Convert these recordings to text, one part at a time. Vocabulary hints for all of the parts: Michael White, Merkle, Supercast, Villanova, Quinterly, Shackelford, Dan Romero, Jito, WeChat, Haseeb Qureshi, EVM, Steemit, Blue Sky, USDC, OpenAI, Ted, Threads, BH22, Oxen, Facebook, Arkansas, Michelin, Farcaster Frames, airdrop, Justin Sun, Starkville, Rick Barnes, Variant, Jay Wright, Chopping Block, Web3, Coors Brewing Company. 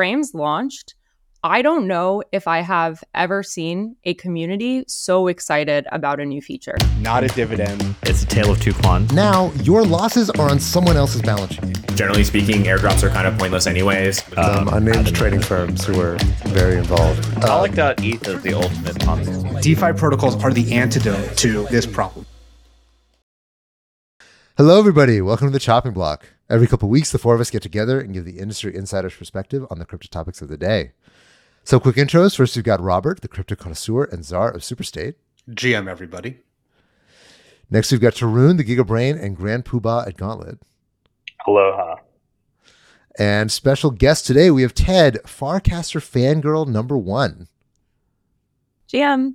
Frames launched, I don't know if I have ever seen a community so excited about a new feature. Not a dividend. It's a tale of two Quan. Now, your losses are on someone else's balance sheet. Generally speaking, airdrops are kind of pointless anyways. Unnamed trading firms who are very involved. I like that ETH is the ultimate concept. DeFi protocols are the antidote to this problem. Hello, everybody. Welcome to the Chopping Block. Every couple of weeks, the four of us get together and give the industry insider's perspective on the crypto topics of the day. So quick intros. First, we've got Robert, the crypto connoisseur and czar of SuperState. GM, everybody. Next, we've got Tarun, the gigabrain and grand poobah at Gauntlet. Aloha. And special guest today, we have Ted, Farcaster fangirl number one. GM.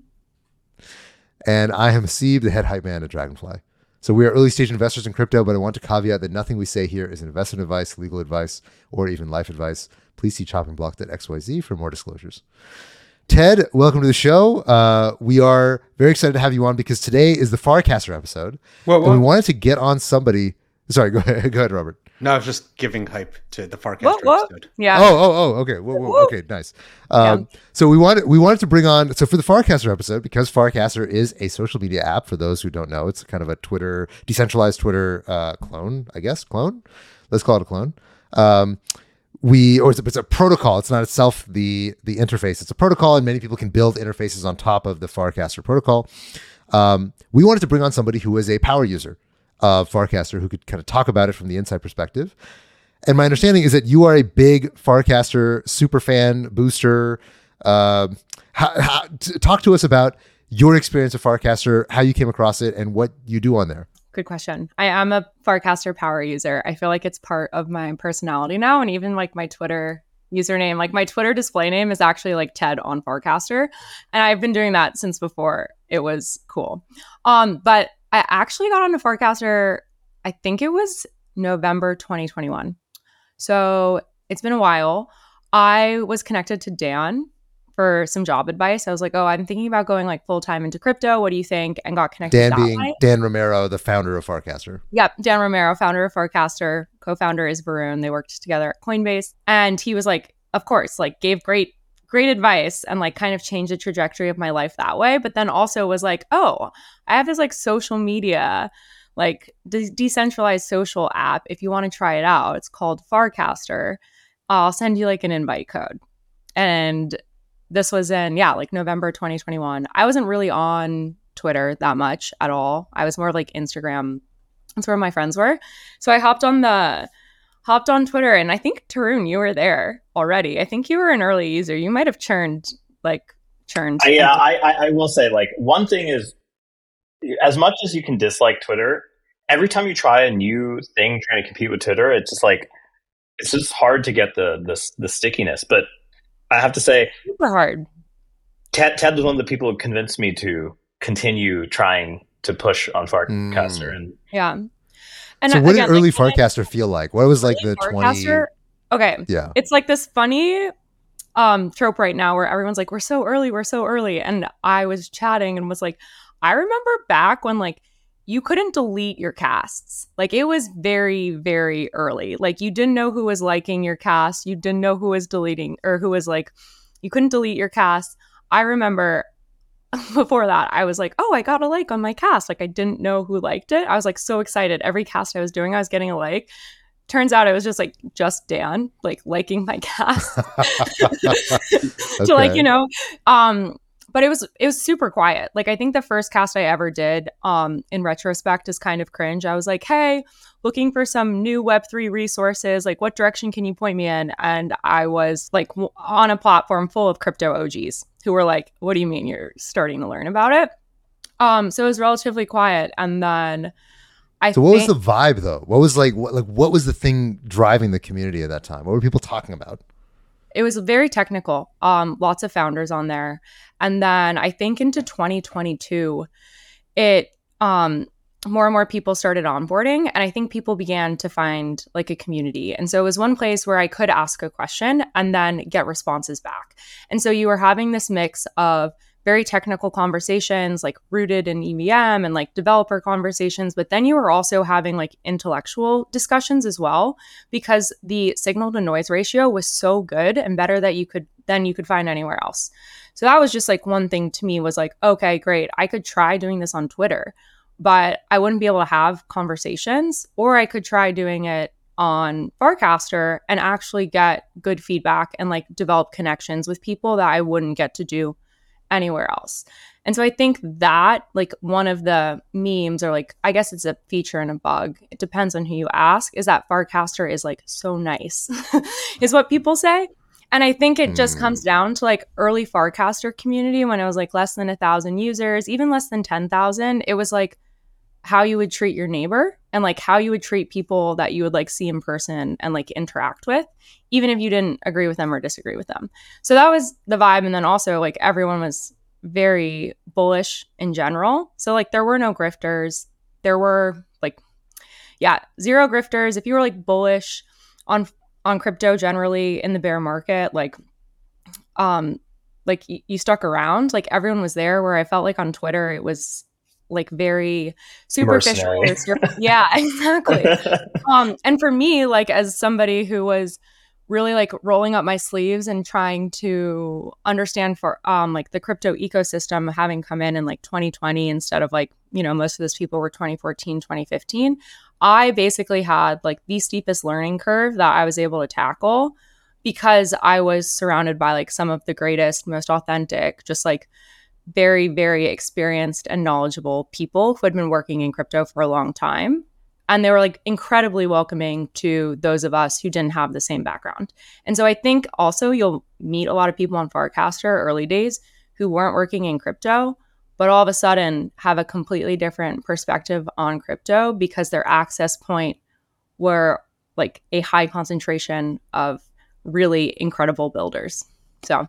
And I am Haseeb, the head hype man at Dragonfly. So we are early stage investors in crypto, but I want to caveat that nothing we say here is investment advice, legal advice, or even life advice. Please see choppingblock.xyz for more disclosures. Ted, welcome to the show. We are very excited to have you on because today is the Farcaster episode. Well, and we wanted to get on somebody. Sorry, go ahead, Robert. No, I was just giving hype to the Farcaster episode. Yeah. Oh, okay. Whoa. Okay, nice. So we wanted to bring on, so for the Farcaster episode, because Farcaster is a social media app, for those who don't know, it's kind of a Twitter, decentralized Twitter clone, I guess, Let's call it a clone. It's a protocol. It's not itself the interface. It's a protocol, and many people can build interfaces on top of the Farcaster protocol. We wanted to bring on somebody who is a power user of Farcaster who could kind of talk about it from the inside perspective. And my understanding is that you are a big Farcaster super fan booster. Talk to us about your experience of Farcaster, how you came across it, and what you do on there. Good question. I am a Farcaster power user. I feel like it's part of my personality now. And even like my Twitter username, like my Twitter display name is actually like Ted on Farcaster. And I've been doing that since before it was cool. But I actually got onto Farcaster, I think it was November 2021. So it's been a while. I was connected to Dan for some job advice. I was like, oh, I'm thinking about going like full-time into crypto. What do you think? And got connected to Dan. Dan Romero, the founder of Farcaster. Yep, Dan Romero, founder of Farcaster. Co-founder is Varun. They worked together at Coinbase. And he was like, of course, like gave great advice and like kind of changed the trajectory of my life that way. But then also was like, oh, I have this like social media, like decentralized social app. If you want to try it out, it's called Farcaster. I'll send you like an invite code. And this was in, like November 2021. I wasn't really on Twitter that much at all. I was more like Instagram. That's where my friends were. So I hopped on Twitter, and I think, Tarun, you were there already. I think you were an early user. You might have churned. Yeah, I will say, like, one thing is, as much as you can dislike Twitter, every time you try a new thing trying to compete with Twitter, it's just like, it's just hard to get the stickiness. But I have to say, super hard. Ted was one of the people who convinced me to continue trying to push on Farcaster. And so, what did early Farcaster feel like? What was like the Farcaster? 20? Okay, yeah, it's like this funny trope right now where everyone's like, "We're so early," and I was chatting and was like, "I remember back when like." You couldn't delete your casts. Like it was very, very early. Like you didn't know who was liking your cast. You didn't know who was deleting or who was like, you couldn't delete your cast. I remember before that, I was like, oh, I got a like on my cast. Like I didn't know who liked it. I was like so excited. Every cast I was doing, I was getting a like. Turns out it was just Dan, like liking my cast. Okay. So like, but it was super quiet. Like I think the first cast I ever did, in retrospect, is kind of cringe. I was like, hey, looking for some new Web3 resources. Like what direction can you point me in? And I was like on a platform full of crypto OGs who were like, what do you mean you're starting to learn about it? So it was relatively quiet. And then what was the vibe though? What was what was the thing driving the community at that time? What were people talking about? It was very technical, lots of founders on there. And then I think into 2022, it more and more people started onboarding. And I think people began to find like a community. And so it was one place where I could ask a question and then get responses back. And so you were having this mix of very technical conversations, like rooted in EVM and like developer conversations, but then you were also having like intellectual discussions as well, because the signal to noise ratio was so good and better that you could find anywhere else. So that was just like one thing to me was like, okay, great, I could try doing this on Twitter, but I wouldn't be able to have conversations, or I could try doing it on Farcaster and actually get good feedback and like develop connections with people that I wouldn't get to do anywhere else. And so I think that like one of the memes, or like, I guess it's a feature and a bug, it depends on who you ask, is that Farcaster is like so nice is what people say. And I think it just comes down to like early Farcaster community when it was like less than 1,000 users, even less than 10,000. It was like how you would treat your neighbor and like how you would treat people that you would like see in person and like interact with, even if you didn't agree with them or disagree with them. So that was the vibe. And then also like everyone was very bullish in general. So like there were no grifters. There were like, yeah, zero grifters. If you were like bullish on crypto generally in the bear market, like you stuck around, like everyone was there, where I felt like on Twitter, it was like very superficial. Yeah, exactly. And for me, like as somebody who was really like rolling up my sleeves and trying to understand for like the crypto ecosystem, having come in like 2020 instead of like, you know, most of those people were 2014, 2015. I basically had like the steepest learning curve that I was able to tackle because I was surrounded by like some of the greatest, most authentic, just like very, very experienced and knowledgeable people who had been working in crypto for a long time. And they were like incredibly welcoming to those of us who didn't have the same background. And so I think also you'll meet a lot of people on Farcaster early days who weren't working in crypto, but all of a sudden have a completely different perspective on crypto because their access point were like a high concentration of really incredible builders. So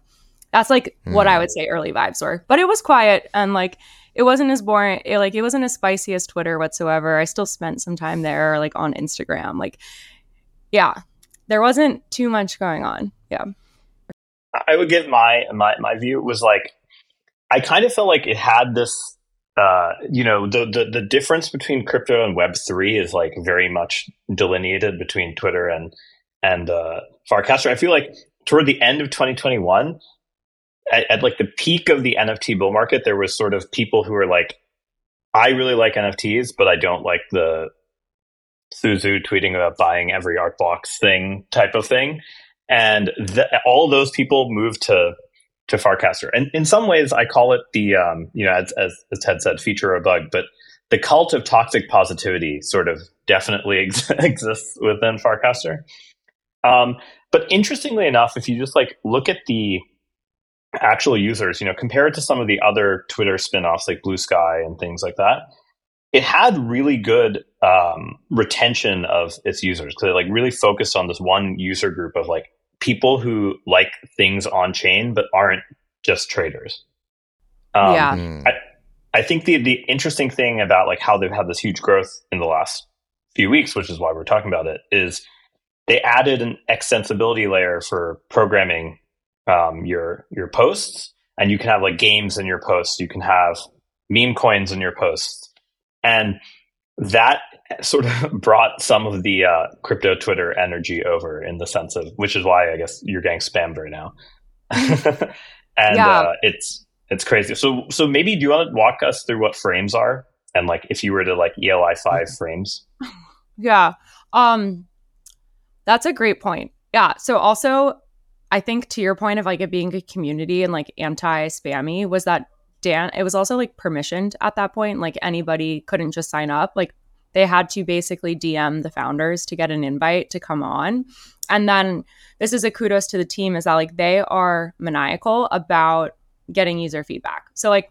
that's like what I would say early vibes were, but it was quiet and like it wasn't as boring. It wasn't as spicy as Twitter whatsoever. I still spent some time there, like on Instagram. Like, yeah, there wasn't too much going on. Yeah, I would give my view was like, I kind of felt like it had this, you know, the difference between crypto and Web3 is like very much delineated between Twitter and Farcaster. I feel like toward the end of 2021, at like the peak of the NFT bull market, there was sort of people who were like, I really like NFTs, but I don't like the Suzu tweeting about buying every art box thing type of thing. And all those people moved to Farcaster. And in some ways, I call it the, you know, as Ted said, feature or bug, but the cult of toxic positivity sort of definitely exists within Farcaster. But interestingly enough, if you just like look at the actual users, you know, compared to some of the other Twitter spinoffs like Blue Sky and things like that, it had really good retention of its users. So they like really focused on this one user group of like people who like things on chain but aren't just traders. I think the interesting thing about like how they've had this huge growth in the last few weeks, which is why we're talking about it, is they added an extensibility layer for programming your posts, and you can have like games in your posts, you can have meme coins in your posts, and that sort of brought some of the crypto Twitter energy over, in the sense of, which is why I guess you're getting spammed right now. And yeah. It's crazy. So maybe, do you want to walk us through what frames are, and like if you were to like ELI5 frames? Yeah. That's a great point. Yeah. So also, I think to your point of like it being a community and like anti-spammy was that Dan, it was also like permissioned at that point. Like anybody couldn't just sign up. Like they had to basically DM the founders to get an invite to come on. And then this is a kudos to the team, is that like they are maniacal about getting user feedback. So like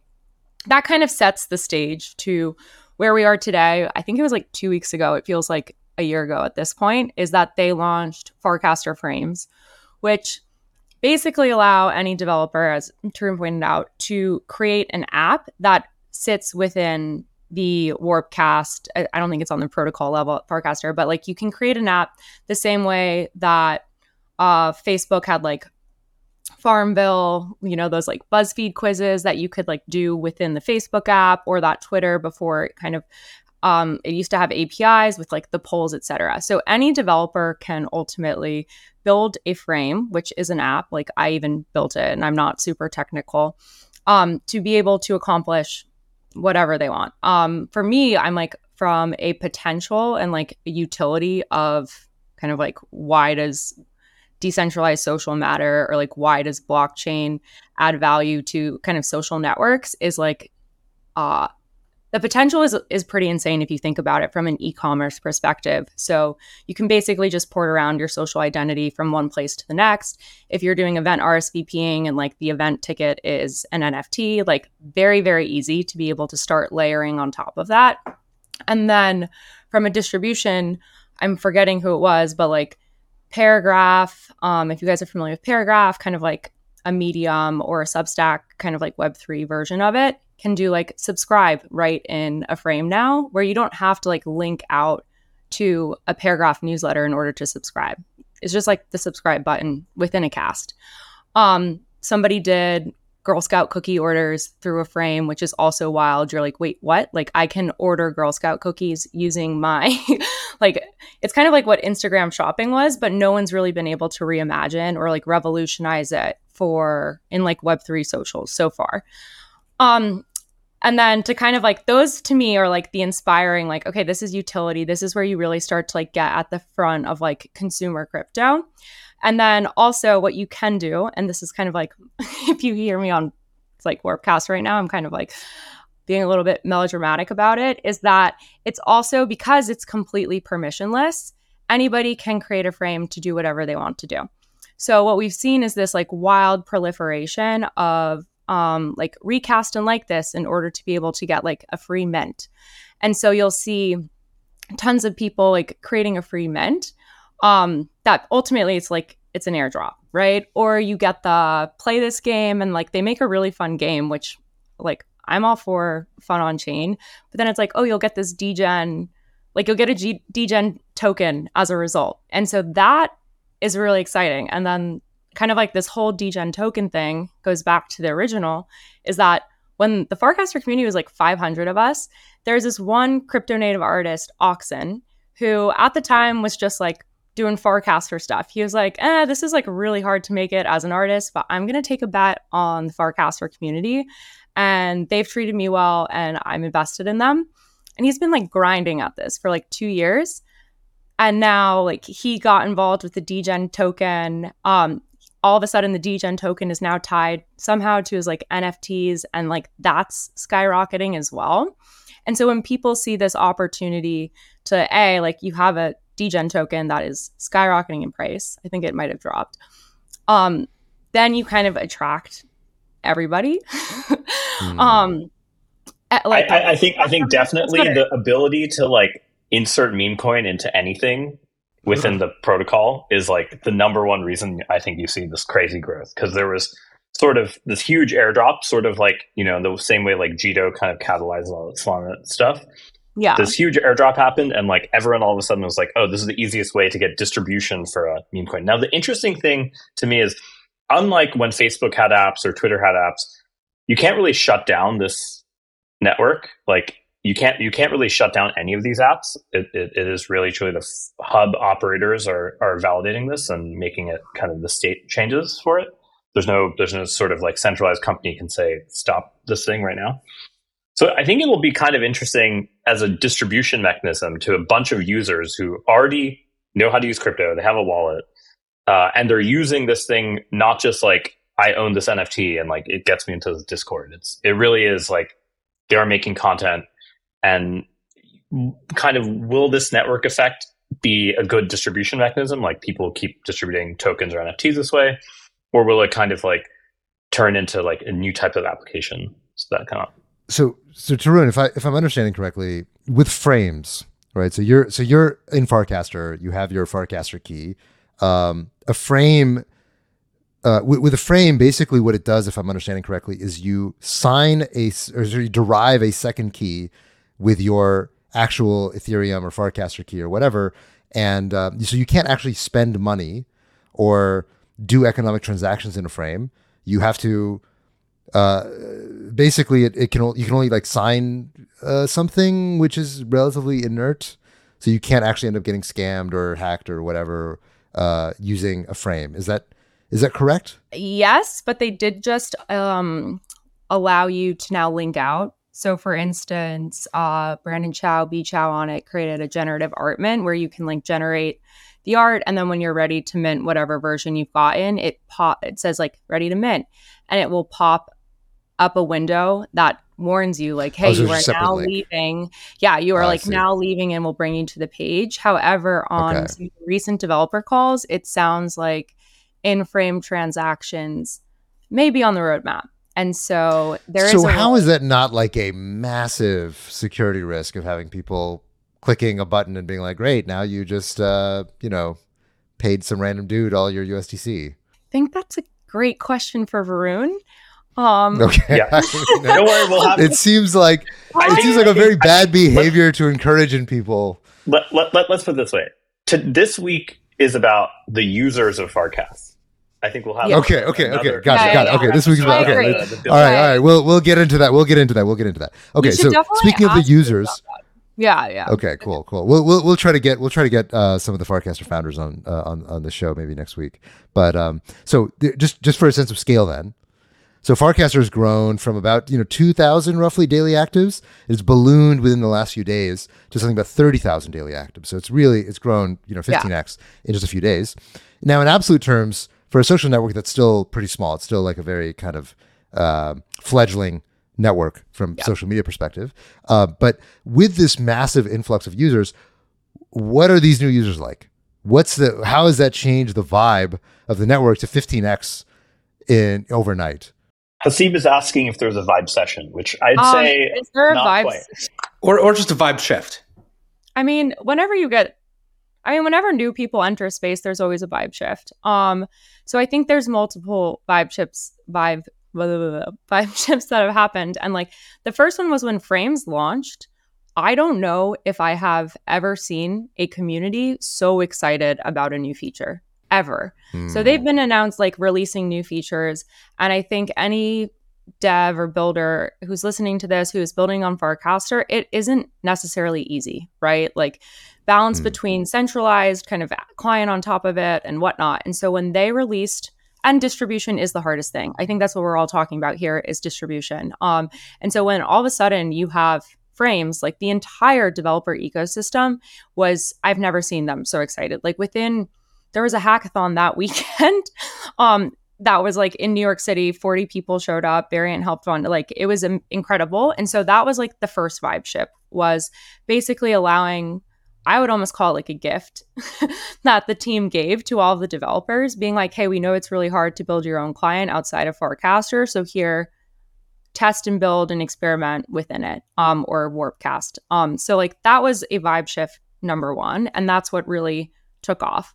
that kind of sets the stage to where we are today. I think it was like 2 weeks ago. It feels like a year ago at this point, is that they launched Farcaster Frames, which basically allow any developer, as Tarun pointed out, to create an app that sits within the Warpcast. I don't think it's on the protocol level at Farcaster, but like you can create an app the same way that Facebook had like Farmville, you know, those like BuzzFeed quizzes that you could like do within the Facebook app or that Twitter before it kind of, it used to have APIs with like the polls, etc. So any developer can ultimately build a frame, which is an app. Like I even built it, and I'm not super technical, to be able to accomplish whatever they want. For me, I'm like from a potential and like a utility of kind of like, why does decentralized social matter, or like why does blockchain add value to kind of social networks, is like the potential is pretty insane if you think about it from an e-commerce perspective. So you can basically just port around your social identity from one place to the next. If you're doing event RSVPing and like the event ticket is an NFT, like very, very easy to be able to start layering on top of that. And then from a distribution, I'm forgetting who it was, but like Paragraph, if you guys are familiar with Paragraph, kind of like a Medium or a Substack, kind of like Web3 version of it, can do like subscribe right in a frame now, where you don't have to like link out to a Paragraph newsletter in order to subscribe. It's just like the subscribe button within a cast. Somebody did Girl Scout cookie orders through a frame, which is also wild. You're like, wait, what? Like I can order Girl Scout cookies using my, like, it's kind of like what Instagram shopping was, but no one's really been able to reimagine or like revolutionize it for in like Web3 socials so far. And then to kind of like, those to me are like the inspiring, like, okay, this is utility. This is where you really start to like get at the front of like consumer crypto. And then also what you can do, and this is kind of like, if you hear me on like Warpcast right now, I'm kind of like being a little bit melodramatic about it, is that it's also, because it's completely permissionless, anybody can create a frame to do whatever they want to do. So what we've seen is this like wild proliferation of like recast and like this in order to be able to get like a free mint. And so you'll see tons of people like creating a free mint. That ultimately it's like, it's an airdrop, right? Or you get the play this game, and like they make a really fun game, which like I'm all for fun on chain, but then it's like, oh, you'll get this degen, like you'll get a degen token as a result. And so that is really exciting. And then kind of like this whole degen token thing goes back to the original, is that when the Farcaster community was like 500 of us, there's this one crypto native artist, Oxen, who at the time was just like doing Farcaster stuff. He was like, this is like really hard to make it as an artist, but I'm going to take a bet on the Farcaster community, and they've treated me well and I'm invested in them. And he's been like grinding at this for like 2 years. And now like he got involved with the degen token. All of a sudden the degen token is now tied somehow to his like NFTs, and like that's skyrocketing as well. And so when people see this opportunity to like you have a degen token that is skyrocketing in price, I think it might have dropped, then you kind of attract everybody. I think definitely the ability to like insert meme coin into anything within the protocol is like the number one reason I think you see this crazy growth, because there was sort of this huge airdrop, sort of like, you know, in the same way like Jito kind of catalyzed all this stuff. Yeah. This huge airdrop happened, and like everyone all of a sudden was like, oh, this is the easiest way to get distribution for a meme coin. Now, the interesting thing to me is, unlike when Facebook had apps or Twitter had apps, you can't really shut down this network. Like you can't really shut down any of these apps. It is really truly the hub operators are validating this and making it kind of the state changes for it. There's no sort of like centralized company can say, stop this thing right now. So I think it will be kind of interesting as a distribution mechanism to a bunch of users who already know how to use crypto. They have a wallet, and they're using this thing, not just like I own this NFT and like it gets me into the Discord. It really is like they are making content, and kind of will this network effect be a good distribution mechanism? Like people keep distributing tokens or NFTs this way, or will it kind of like turn into like a new type of application? So that kind of. So Tarun, if I'm understanding correctly, with frames, right? So you're in Farcaster, you have your Farcaster key. A frame, with a frame, basically what it does, if I'm understanding correctly, is you you derive a second key with your actual Ethereum or Farcaster key or whatever, and so you can't actually spend money or do economic transactions in a frame, you have to basically you can only like sign something which is relatively inert, so you can't actually end up getting scammed or hacked or whatever using a frame. Is that correct? Yes, but they did just allow you to now link out. So for instance, Brandon Chow, B Chow on it, created a generative art mint where you can like generate the art. And then when you're ready to mint whatever version you've gotten, it says like ready to mint, and it will pop up a window that warns you like, hey, you are now leaving. Yeah, you are like now leaving and will bring you to the page. However, on some recent developer calls, it sounds like in-frame transactions may be on the roadmap. And so there is. So how is that not like a massive security risk of having people clicking a button and being like, "Great, now you just paid some random dude all your USDC"? I think that's a great question for Varun. Okay. Yeah. Don't worry, we'll have. It seems like a very bad behavior to encourage in people. Let's put it this way: this week is about the users of Farcast. I think we'll have another. Got it. Okay, this week's about all right. We'll get into that. We'll get into that. Okay, so speaking of the users, yeah. Okay, cool. We'll try to get some of the Farcaster founders on the show maybe next week. But so just for a sense of scale, then, so Farcaster has grown from about 2,000 roughly daily actives. It's ballooned within the last few days to something about 30,000 daily actives. So it's grown 15x in just a few days. Now, in absolute terms, for a social network that's still pretty small, it's still like a very kind of fledgling network from social media perspective. But with this massive influx of users, what are these new users like? How has that changed the vibe of the network to 15x in overnight? Haseeb is asking if there's a vibe session, which I'd say is there a vibe session? Or just a vibe shift? I mean, whenever new people enter a space, there's always a vibe shift. So I think there's multiple vibe shifts that have happened. And like the first one was when Frames launched. I don't know if I have ever seen a community so excited about a new feature ever. So they've been announced like releasing new features. And I think any dev or builder who's listening to this, who is building on Farcaster, it isn't necessarily easy, right? Like balance between centralized kind of client on top of it and whatnot. And so when they released, and distribution is the hardest thing. I think that's what we're all talking about here is distribution. And so when all of a sudden you have Frames, like the entire developer ecosystem I've never seen them so excited. Like there was a hackathon that weekend. That was like in New York City, 40 people showed up, Variant helped on, like it was incredible. And so that was like the first vibe shift, was basically allowing, I would almost call it like a gift that the team gave to all of the developers, being like, hey, we know it's really hard to build your own client outside of Farcaster. So here, test and build and experiment within it, or Warpcast. So like that was a vibe shift number one. And that's what really took off.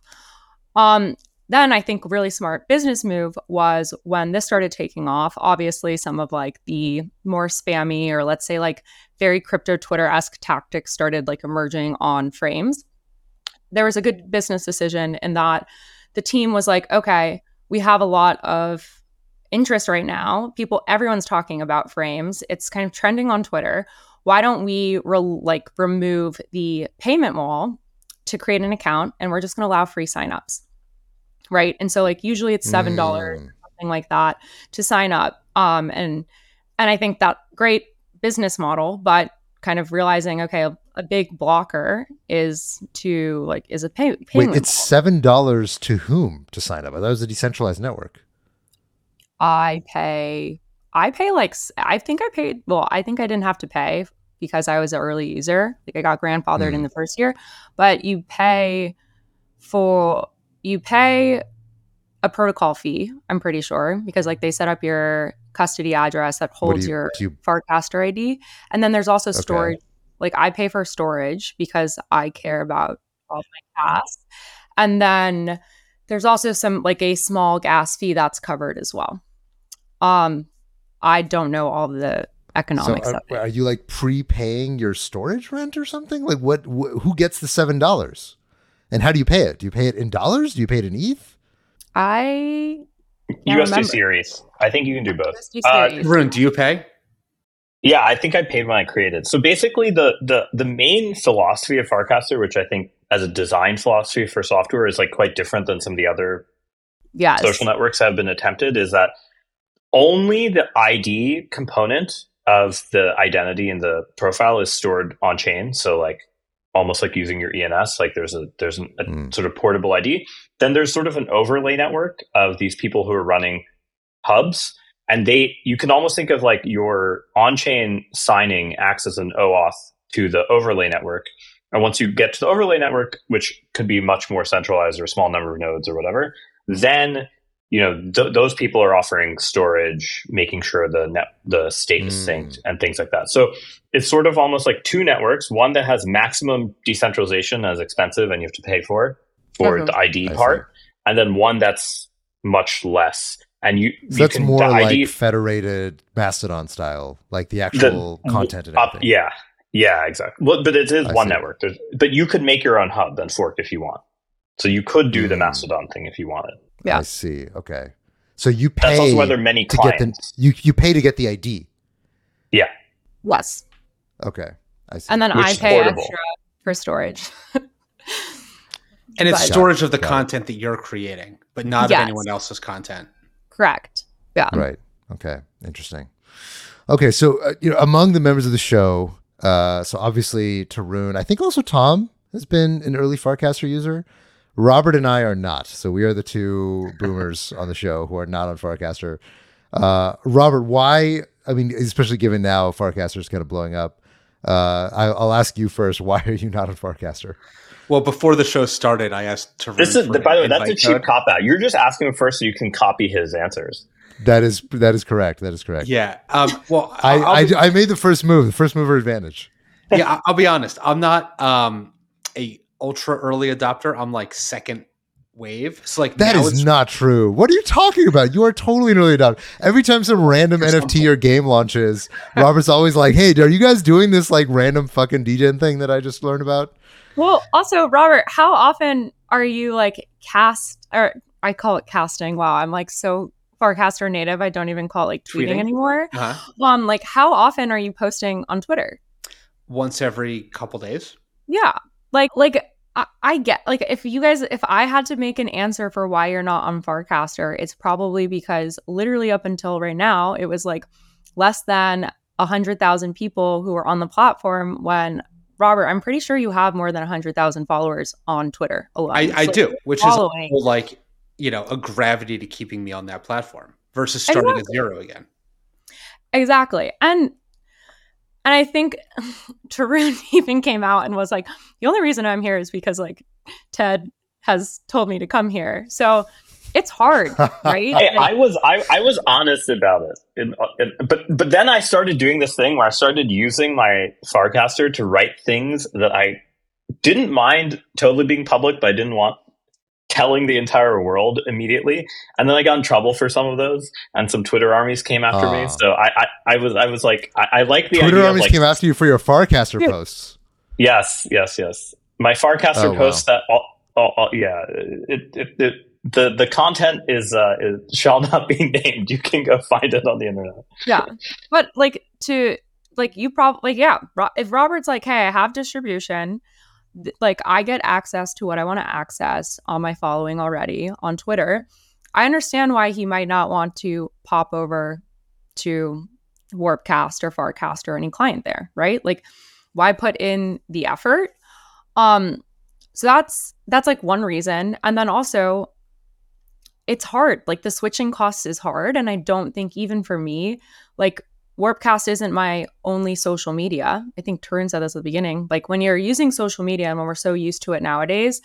Then I think really smart business move was when this started taking off, obviously some of like the more spammy or let's say like very crypto Twitter-esque tactics started like emerging on Frames. There was a good business decision in that the team was like, okay, we have a lot of interest right now. Everyone's talking about Frames. It's kind of trending on Twitter. Why don't we remove the payment wall to create an account, and we're just going to allow free signups. Right. And so like usually it's $7, something like that, to sign up. And I think that great business model, but kind of realizing, okay, a big blocker is a payment. Wait, it's $7 to whom to sign up? That was a decentralized network. I think I didn't have to pay because I was an early user. Like I got grandfathered in the first year, but you pay a protocol fee, I'm pretty sure, because like they set up your custody address that holds your Farcaster ID. And then there's also storage. Like I pay for storage because I care about all of my tasks. And then there's also some like a small gas fee that's covered as well. I don't know all the economics of it. Are you like prepaying your storage rent or something? Like who gets the $7? And how do you pay it? Do you pay it in dollars? Do you pay it in ETH? I USD series. I think you can do both. Varun, do you pay? Yeah, I think I paid when I created. So basically, the main philosophy of Farcaster, which I think as a design philosophy for software is like quite different than some of the other social networks that have been attempted, is that only the ID component of the identity and the profile is stored on chain. So like almost like using your ENS, like there's a sort of portable ID. Then there's sort of an overlay network of these people who are running hubs. And you can almost think of like your on-chain signing acts as an OAuth to the overlay network. And once you get to the overlay network, which could be much more centralized or a small number of nodes or whatever, then those people are offering storage, making sure the state is synced and things like that. So it's sort of almost like two networks, one that has maximum decentralization as expensive and you have to pay for the ID part, and then one that's much less. And that's more like federated Mastodon style, like the actual content and everything. Yeah, exactly. Well, but it is one network. But you could make your own hub and fork if you want. So you could do the Mastodon thing if you wanted. Yeah. I see. Okay. So you pay. That's also why there are many clients. You pay to get the ID. Yeah. Less. Okay. I see. And then I pay extra for storage. And it's storage of the content that you're creating, but not of anyone else's content. Correct. Yeah. Right. Okay. Interesting. Okay. So, among the members of the show, so obviously Tarun, I think also Tom has been an early Farcaster user. Robert and I are not. So we are the two boomers on the show who are not on Farcaster. Robert, why? I mean, especially given now Farcaster is kind of blowing up. I'll ask you first. Why are you not on Farcaster? Well, before the show started, I asked Tarun. By the way, that's a cheap cop out. You're just asking him first so you can copy his answers. That is correct. Yeah. Well, I made the first move. The first mover advantage. Yeah, I'll be honest. I'm not a ultra early adopter. I'm like second wave. So like that is not true. What are you talking about? You are totally an early adopter. Every time some random NFT or game launches, Robert's always like, "Hey, are you guys doing this like random fucking degen thing that I just learned about?" Well, also, Robert, how often are you like cast, or I call it casting? Wow, I'm like so Farcaster native. I don't even call it like tweeting anymore. Uh-huh. Like how often are you posting on Twitter? Once every couple days. Yeah, like I get like if I had to make an answer for why you're not on Farcaster, it's probably because literally up until right now, it was like less than 100,000 people who were on the platform when. Robert, I'm pretty sure you have more than 100,000 followers on Twitter alone. I do, which is like, a gravity to keeping me on that platform versus starting at zero again. Exactly. And I think Tarun even came out and was like, the only reason I'm here is because like Ted has told me to come here. So it's hard, right? Hey, I was honest about it, but then I started doing this thing where I started using my Farcaster to write things that I didn't mind totally being public, but I didn't want telling the entire world immediately. And then I got in trouble for some of those, and some Twitter armies came after me. So I was like, I like the Twitter idea armies of, like, came after you for your Farcaster posts. Yes. My Farcaster posts that, The content is shall not be named. You can go find it on the internet. Yeah, but like you probably if Robert's like, hey, I have distribution, like I get access to what I want to access on my following already on Twitter. I understand why he might not want to pop over to Warpcast or Farcast or any client there, right? Like, why put in the effort? So that's like one reason, and then also. It's hard. Like the switching costs is hard. And I don't think even for me, like Warpcast isn't my only social media. I think Tarun said this at the beginning. Like when you're using social media and when we're so used to it nowadays,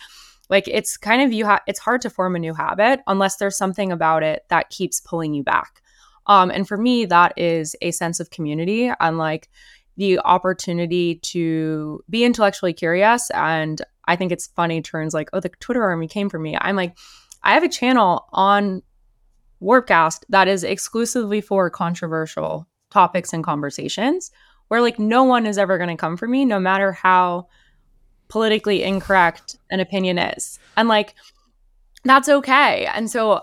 like it's kind of it's hard to form a new habit unless there's something about it that keeps pulling you back. And for me, that is a sense of community and like the opportunity to be intellectually curious. And I think it's funny. Tarun's like, oh, the Twitter army came for me. I'm like, I have a channel on Warpcast that is exclusively for controversial topics and conversations where like no one is ever going to come for me, no matter how politically incorrect an opinion is. And like that's okay. And so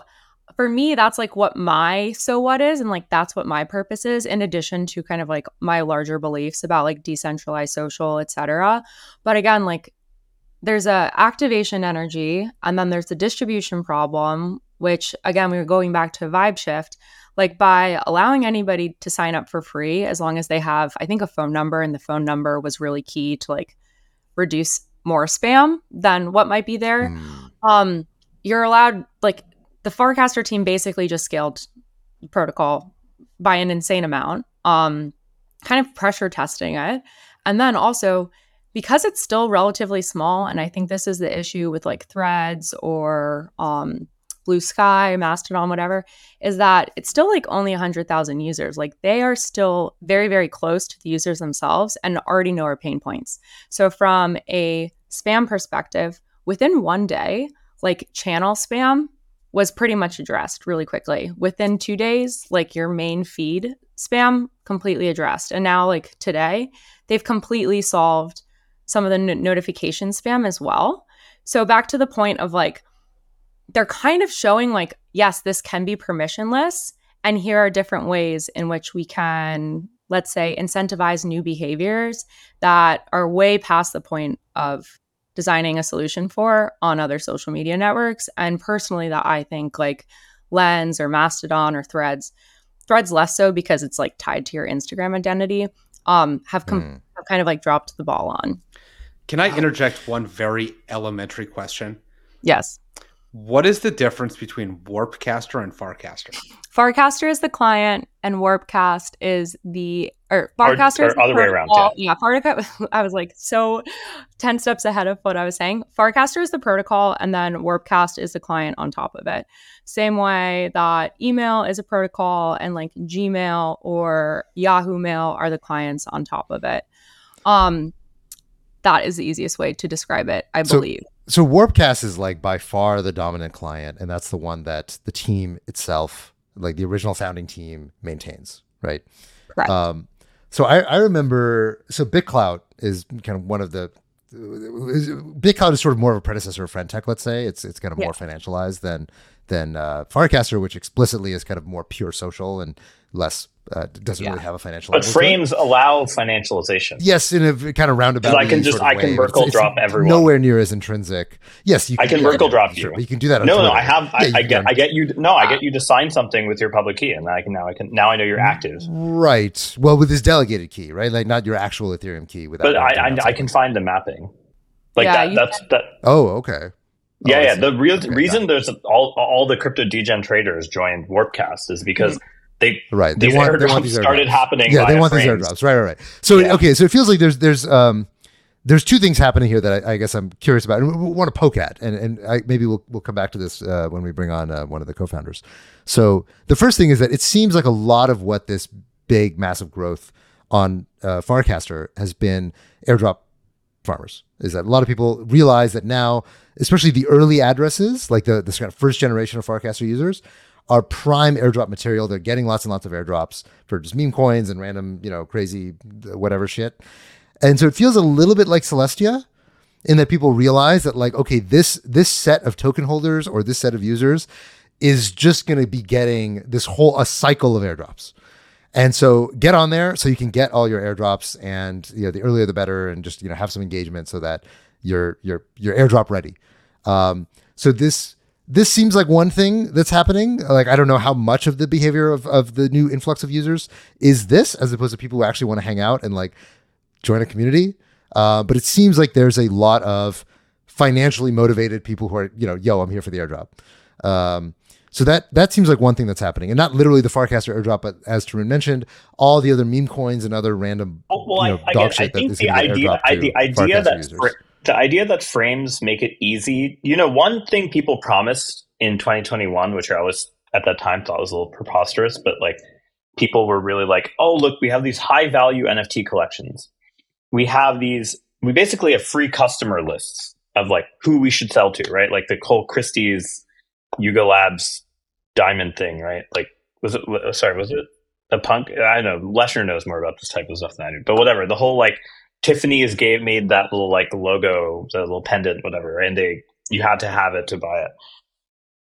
for me, that's like what my so what is, and like that's what my purpose is, in addition to kind of like my larger beliefs about like decentralized social, etc. But again, like there's a activation energy, and then there's the distribution problem, which again, we were going back to vibe shift. Like by allowing anybody to sign up for free, as long as they have, I think, a phone number, and the phone number was really key to like reduce more spam than what might be there. You're allowed, like the Farcaster team basically just scaled the protocol by an insane amount, kind of pressure testing it. And then also, because it's still relatively small, and I think this is the issue with like Threads or Blue Sky, Mastodon, whatever, is that it's still like only 100,000 users. Like they are still very, very close to the users themselves and already know our pain points. So from a spam perspective, within one day, like channel spam was pretty much addressed really quickly. Within 2 days, like your main feed spam completely addressed. And now like today, they've completely solved some of the notification spam as well. So back to the point of like, they're kind of showing like, yes, this can be permissionless, and here are different ways in which we can, let's say, incentivize new behaviors that are way past the point of designing a solution for on other social media networks. And personally, that I think like Lens or Mastodon or Threads less so, because it's like tied to your Instagram identity, have kind of like dropped the ball on. Can I interject one very elementary question? Yes. What is the difference between Warpcaster and Farcaster? Farcaster is the client, and Warpcast is the Farcaster is the other way around. Yeah, Farcaster. I was like so 10 steps ahead of what I was saying. Farcaster is the protocol, and then Warpcast is the client on top of it. Same way that email is a protocol, and like Gmail or Yahoo Mail are the clients on top of it. That is the easiest way to describe it, I believe. So Warpcast is like by far the dominant client, and that's the one that the team itself, like the original founding team, maintains, right? Correct. So I remember, so BitClout is kind of one of the, BitClout is sort of more of a predecessor of FriendTech, let's say. It's kind of more financialized than Farcaster, which explicitly is kind of more pure social and less, doesn't really have a financial. But frames allow financialization. Yes, in a kind of roundabout way. I can Merkle drop everyone. Nowhere near as intrinsic. Yes, you can. I can Merkle drop you. But you can do that on Twitter. I get you to sign something with your public key, and now I know you're active. Right. Well, with this delegated key, right? Like not your actual Ethereum key. But I can find the mapping. Like that. Oh, okay. Yeah. The real reason there's all the crypto degen traders joined Warpcast is because these airdrops started happening. Yeah, they want these airdrops. Right. So it feels like there's two things happening here that I guess I'm curious about and we want to poke at, and maybe we'll come back to this when we bring on one of the co-founders. So the first thing is that it seems like a lot of what this big massive growth on Farcaster has been airdrop farmers, is that a lot of people realize that now, especially the early addresses, like the kind of first generation of Farcaster users, are prime airdrop material. They're getting lots and lots of airdrops for just meme coins and random, crazy whatever shit. And so it feels a little bit like Celestia in that people realize that like, okay, this set of token holders or this set of users is just going to be getting this whole a cycle of airdrops. And so get on there so you can get all your airdrops, and the earlier the better, and just have some engagement so that you're airdrop ready. So this seems like one thing that's happening. Like, I don't know how much of the behavior of the new influx of users is this, as opposed to people who actually want to hang out and like join a community. But it seems like there's a lot of financially motivated people who are, I'm here for the airdrop. So that seems like one thing that's happening, and not literally the Farcaster airdrop, but as Tarun mentioned, all the other meme coins and other random dog shit that is going to be airdropped to Farcaster users. The idea that frames make it easy, one thing people promised in 2021, which I always at that time thought was a little preposterous, but like people were really like, oh, look, we have these high value NFT collections. We basically have free customer lists of like who we should sell to, right? Like the Cole Christie's Yuga Labs diamond thing, right? Like, was it a punk? I don't know. Leshner knows more about this type of stuff than I do, but whatever. The whole like, Tiffany's made that little like logo, the little pendant, whatever, and you had to have it to buy it.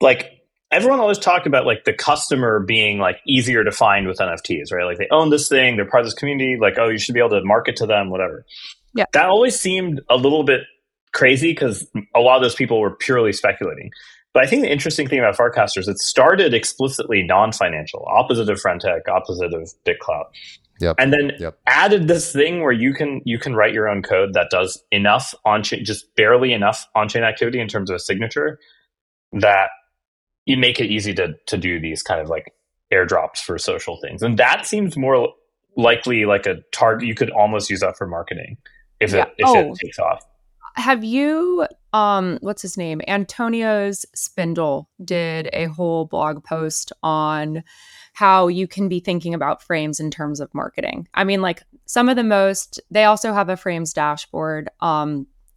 like everyone always talked about like the customer being like easier to find with NFTs, right? Like they own this thing, they're part of this community, like, oh, you should be able to market to them, whatever. Yeah. That always seemed a little bit crazy because a lot of those people were purely speculating. But I think the interesting thing about Farcaster is it started explicitly non-financial, opposite of FriendTech, opposite of BitClout. Yep. And then added this thing where you can write your own code that does enough on-chain, just barely enough on-chain activity in terms of a signature that you make it easy to do these kind of like airdrops for social things. And that seems more likely like a target. You could almost use that for marketing if it takes off. Have you, what's his name? Antonio's Spindle did a whole blog post on how you can be thinking about frames in terms of marketing. I mean, like some of the most, they also have a frames dashboard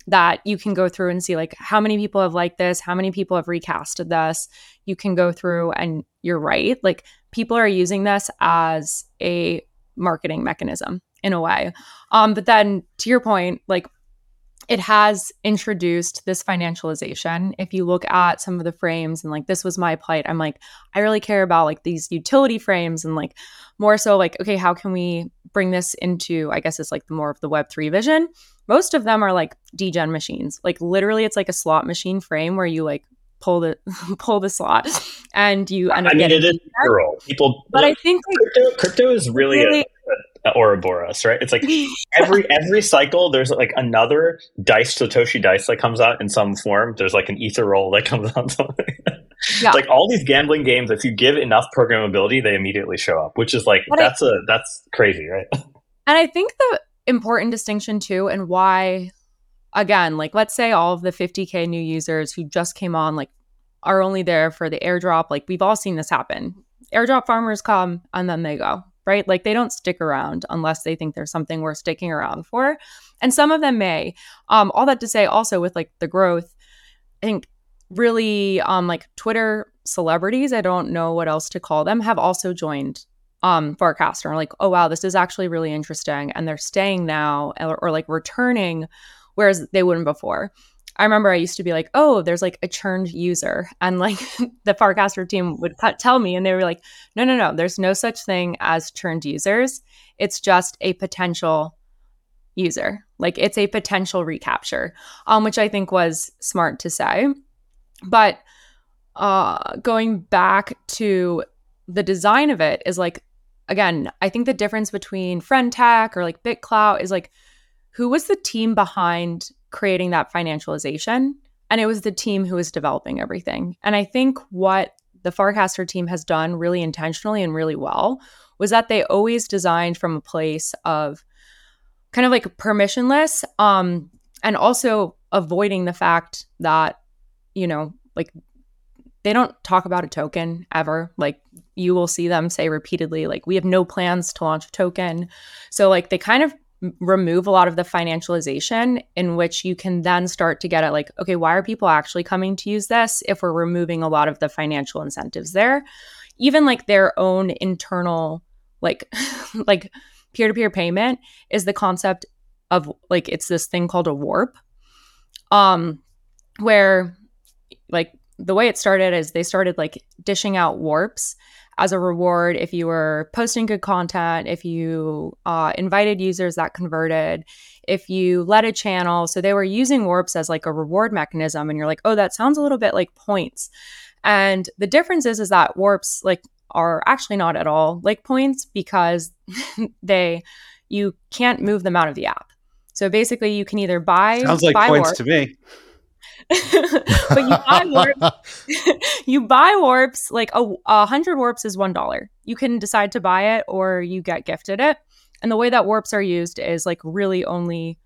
that you can go through and see like how many people have liked this, how many people have recasted this. You can go through and you're right. Like people are using this as a marketing mechanism in a way. But then to your point, like, it has introduced this financialization. If you look at some of the frames and like, this was my plight. I'm like, I really care about like these utility frames and like more so like, okay, how can we bring this into, I guess it's like the more of the Web3 vision. Most of them are like degen machines. Like literally it's like a slot machine frame where you like pull the slot and you end up getting it is viral. People, but I think like, crypto is really Ouroboros, right? It's like every cycle there's like another dice, Satoshi dice that comes out in some form. There's like an ether roll that comes out. Yeah. Like all these gambling games, if you give enough programmability, they immediately show up, which is like, that's crazy, right? And I think the important distinction too, and why, again, like let's say all of the 50K new users who just came on, like are only there for the airdrop. Like we've all seen this happen. Airdrop farmers come and then they go. Right? Like they don't stick around unless they think there's something worth sticking around for. And some of them may. All that to say also with like the growth, I think really like Twitter celebrities, I don't know what else to call them, have also joined Farcaster. And like, oh wow, this is actually really interesting. And they're staying now or like returning, whereas they wouldn't before. I remember I used to be like, oh, there's like a churned user. And like the Farcaster team would tell me and they were like, no, there's no such thing as churned users. It's just a potential user. Like it's a potential recapture, which I think was smart to say. But going back to the design of it is like, again, I think the difference between FriendTech or like BitClout is like, who was the team behind creating that financialization? And it was the team who was developing everything. And I think what the Farcaster team has done really intentionally and really well was that they always designed from a place of kind of like permissionless and also avoiding the fact that, you know, like they don't talk about a token ever. Like you will see them say repeatedly, like we have no plans to launch a token. So like they kind of remove a lot of the financialization in which you can then start to get at like, okay, why are people actually coming to use this if we're removing a lot of the financial incentives there? Even like their own internal, like peer-to-peer payment is the concept of like, it's this thing called a warp, where like the way it started is they started like dishing out warps as a reward if you were posting good content, if you invited users that converted, if you led a channel. So they were using warps as like a reward mechanism and you're like, oh, that sounds a little bit like points. And the difference is that warps like are actually not at all like points because you can't move them out of the app. So basically you can either buy sounds like buy points warp, to me. But you buy warps, like 100 warps is $1. You can decide to buy it or you get gifted it. And the way that warps are used is like really only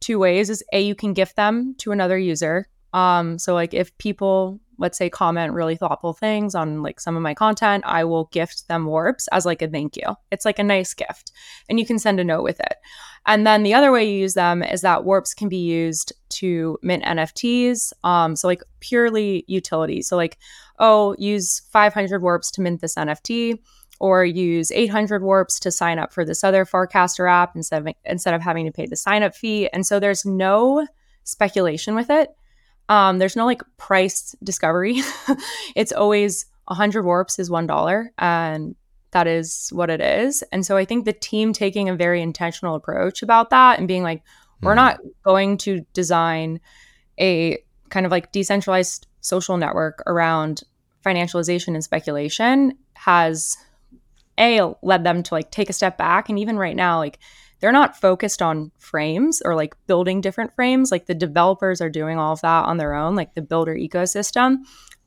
two ways is A, you can gift them to another user. So like if people, let's say, comment really thoughtful things on like some of my content, I will gift them warps as like a thank you. It's like a nice gift and you can send a note with it. And then the other way you use them is that warps can be used to mint NFTs. So like purely utility. So like, oh, use 500 warps to mint this NFT or use 800 warps to sign up for this other Farcaster app instead of having to pay the sign up fee. And so there's no speculation with it. There's no like price discovery. It's always 100 warps is $1, and that is what it is. And so I think the team taking a very intentional approach about that and being like, we're not going to design a kind of like decentralized social network around financialization and speculation has led them to like take a step back. And even right now, like they're not focused on frames or like building different frames. Like the developers are doing all of that on their own, like the builder ecosystem.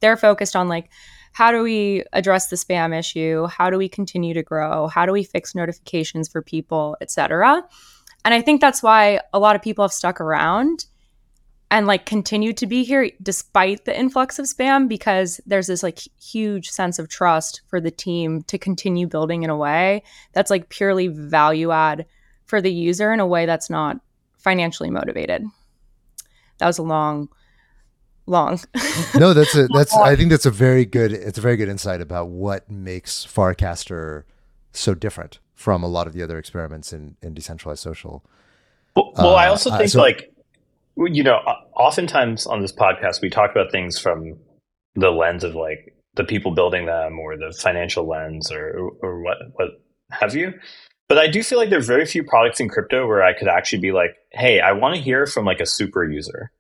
They're focused on like, how do we address the spam issue? How do we continue to grow? How do we fix notifications for people, et cetera? And I think that's why a lot of people have stuck around and like continued to be here despite the influx of spam, because there's this like huge sense of trust for the team to continue building in a way that's like purely value add for the user in a way that's not financially motivated. That was a long. No, it's a very good insight about what makes Farcaster so different from a lot of the other experiments in decentralized social. Well, I also think oftentimes on this podcast, we talk about things from the lens of like the people building them or the financial lens or what have you. But I do feel like there are very few products in crypto where I could actually be like, hey, I want to hear from like a super user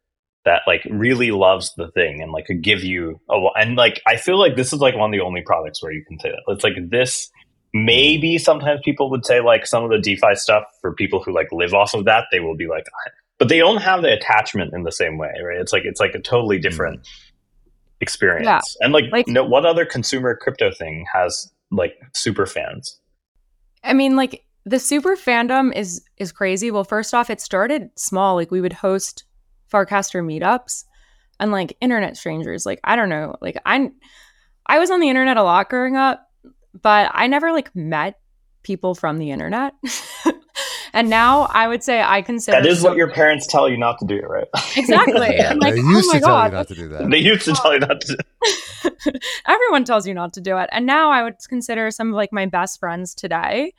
that like really loves the thing and like could give you and like I feel like this is like one of the only products where you can say that. It's like this. Maybe sometimes people would say like some of the DeFi stuff for people who like live off of that, they will be like, but they don't have the attachment in the same way, right? It's like a totally different experience. Yeah. And what other consumer crypto thing has like super fans? I mean, like the super fandom is crazy. Well, first off, it started small. Like we would host Farcaster meetups and like internet strangers. Like I don't know, like I was on the internet a lot growing up, but I never like met people from the internet. And now I would say I consider that is what your parents tell you not to do, right? Exactly. Yeah, like, they used to tell you not to do that. They used to tell you not to do it. Everyone tells you not to do it. And now I would consider some of like my best friends today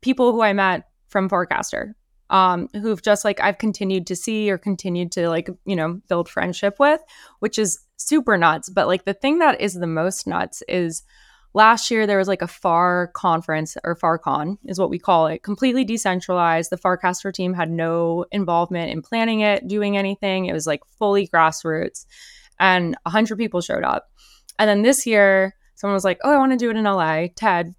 people who I met from Farcaster. Who've just like I've continued to see or continued to like, you know, build friendship with, which is super nuts. But like the thing that is the most nuts is last year there was like a FAR conference, or Farcon is what we call it, completely decentralized. The Farcaster team had no involvement in planning it, doing anything. It was like fully grassroots, and 100 people showed up. And then this year someone was like, oh, I want to do it in LA. Ted,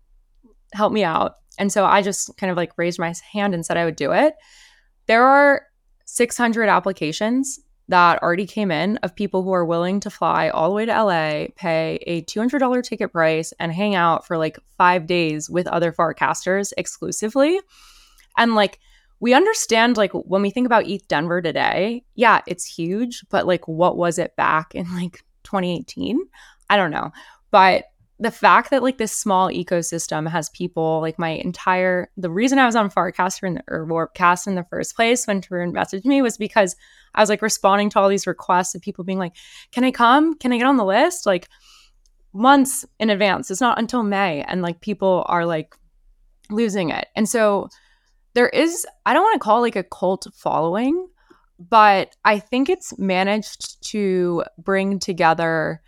help me out. And so I just kind of like raised my hand and said I would do it. There are 600 applications that already came in of people who are willing to fly all the way to LA, pay a $200 ticket price, and hang out for like 5 days with other Farcasters exclusively. And like we understand, like when we think about ETH Denver today, yeah, it's huge, but like what was it back in like 2018? I don't know. But the fact that like this small ecosystem has people like the reason I was on Farcaster or Warpcast in the first place when Tarun messaged me was because I was like responding to all these requests of people being like, can I come? Can I get on the list? Like months in advance. It's not until May. And like people are like losing it. And so there is, I don't want to call it like a cult following, but I think it's managed to bring together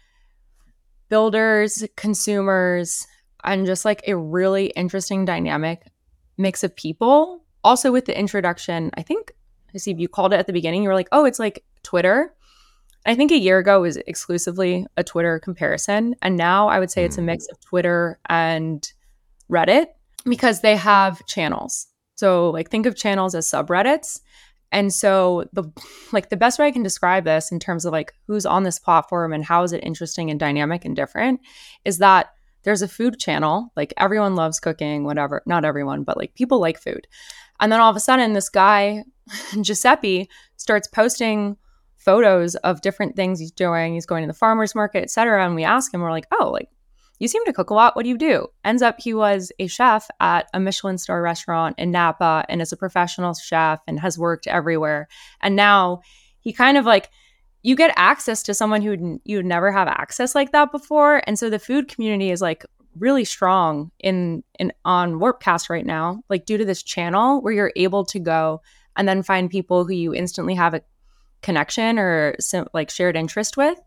builders, consumers, and just like a really interesting dynamic mix of people. Also with the introduction, I think, Haseeb, you called it at the beginning. You were like, oh, it's like Twitter. I think a year ago it was exclusively a Twitter comparison. And now I would say it's a mix of Twitter and Reddit, because they have channels. So like think of channels as subreddits. And so the best way I can describe this in terms of like who's on this platform and how is it interesting and dynamic and different is that there's a food channel. Like everyone loves cooking, whatever. Not everyone, but like people like food. And then all of a sudden this guy, Giuseppe, starts posting photos of different things he's doing. He's going to the farmer's market, et cetera. And we ask him, we're like, oh, like you seem to cook a lot. What do you do? Ends up, he was a chef at a Michelin star restaurant in Napa and is a professional chef and has worked everywhere. And now he kind of like, you get access to someone who you'd never have access like that before. And so the food community is like really strong on Warpcast right now, like due to this channel where you're able to go and then find people who you instantly have a connection or like shared interest with,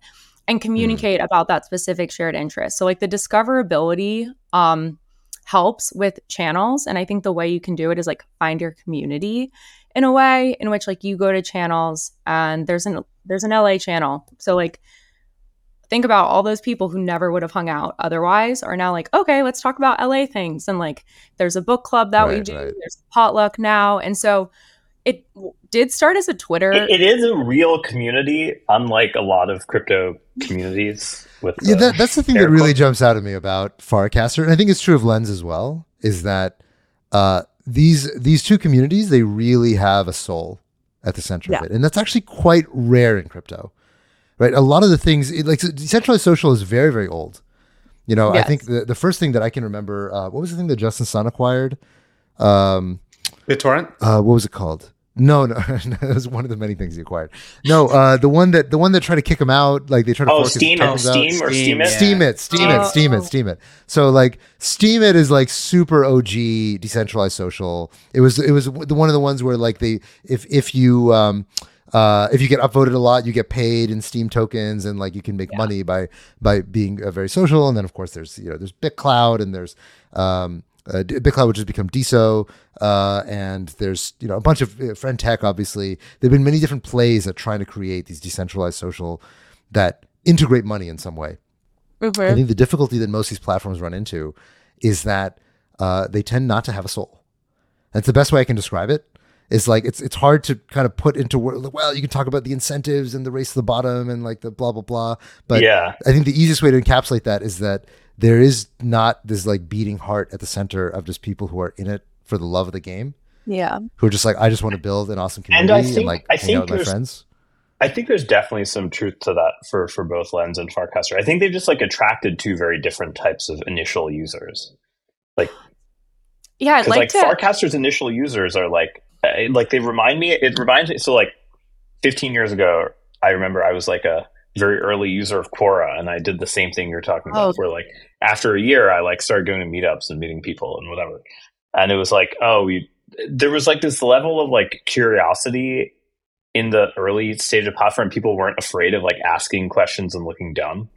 and communicate about that specific shared interest. So like the discoverability helps with channels. And I think the way you can do it is like find your community in a way in which like you go to channels and there's an LA channel. So like think about all those people who never would have hung out otherwise are now like, okay, let's talk about LA things. And like there's a book club that we do. Right. There's a potluck now. And so it did start as a Twitter. It is a real community, unlike a lot of crypto communities. With that's the thing that really jumps out at me about Farcaster, and I think it's true of Lens as well, is that these two communities, they really have a soul at the center of it. And that's actually quite rare in crypto, right? A lot of the things, like decentralized social is very, very old. You know, I think the first thing that I can remember, what was the thing that Justin Sun acquired? BitTorrent? What was it called? No, it was one of the many things he acquired. No, the one that tried to kick him out, like they tried to Steemit. So like Steemit is like super OG decentralized social. It was one of the ones where like they if you get upvoted a lot, you get paid in Steam tokens, and like you can make money by being very social. And then of course there's BitClout, and there's BitCloud, which has become DSO, and there's a bunch of FriendTech. Obviously, there've been many different plays at trying to create these decentralized social that integrate money in some way. Mm-hmm. I think the difficulty that most of these platforms run into is that they tend not to have a soul. That's the best way I can describe it. It's like it's hard to kind of put into words. Well, you can talk about the incentives and the race to the bottom and like the blah blah blah. But I think the easiest way to encapsulate that is that there is not this like beating heart at the center of just people who are in it for the love of the game. Yeah. Who are just like, I just want to build an awesome community and hang out with my friends. I think there's definitely some truth to that for both Lens and Farcaster. I think they've just like attracted two very different types of initial users. Like, yeah, I'd like to... Farcaster's initial users are like they remind me. It reminds me. So like 15 years ago, I remember I was like a very early user of Quora, and I did the same thing you're talking about, where like after a year I like started going to meetups and meeting people and whatever, and it was like there was like this level of like curiosity in the early stage of platform. People weren't afraid of like asking questions and looking dumb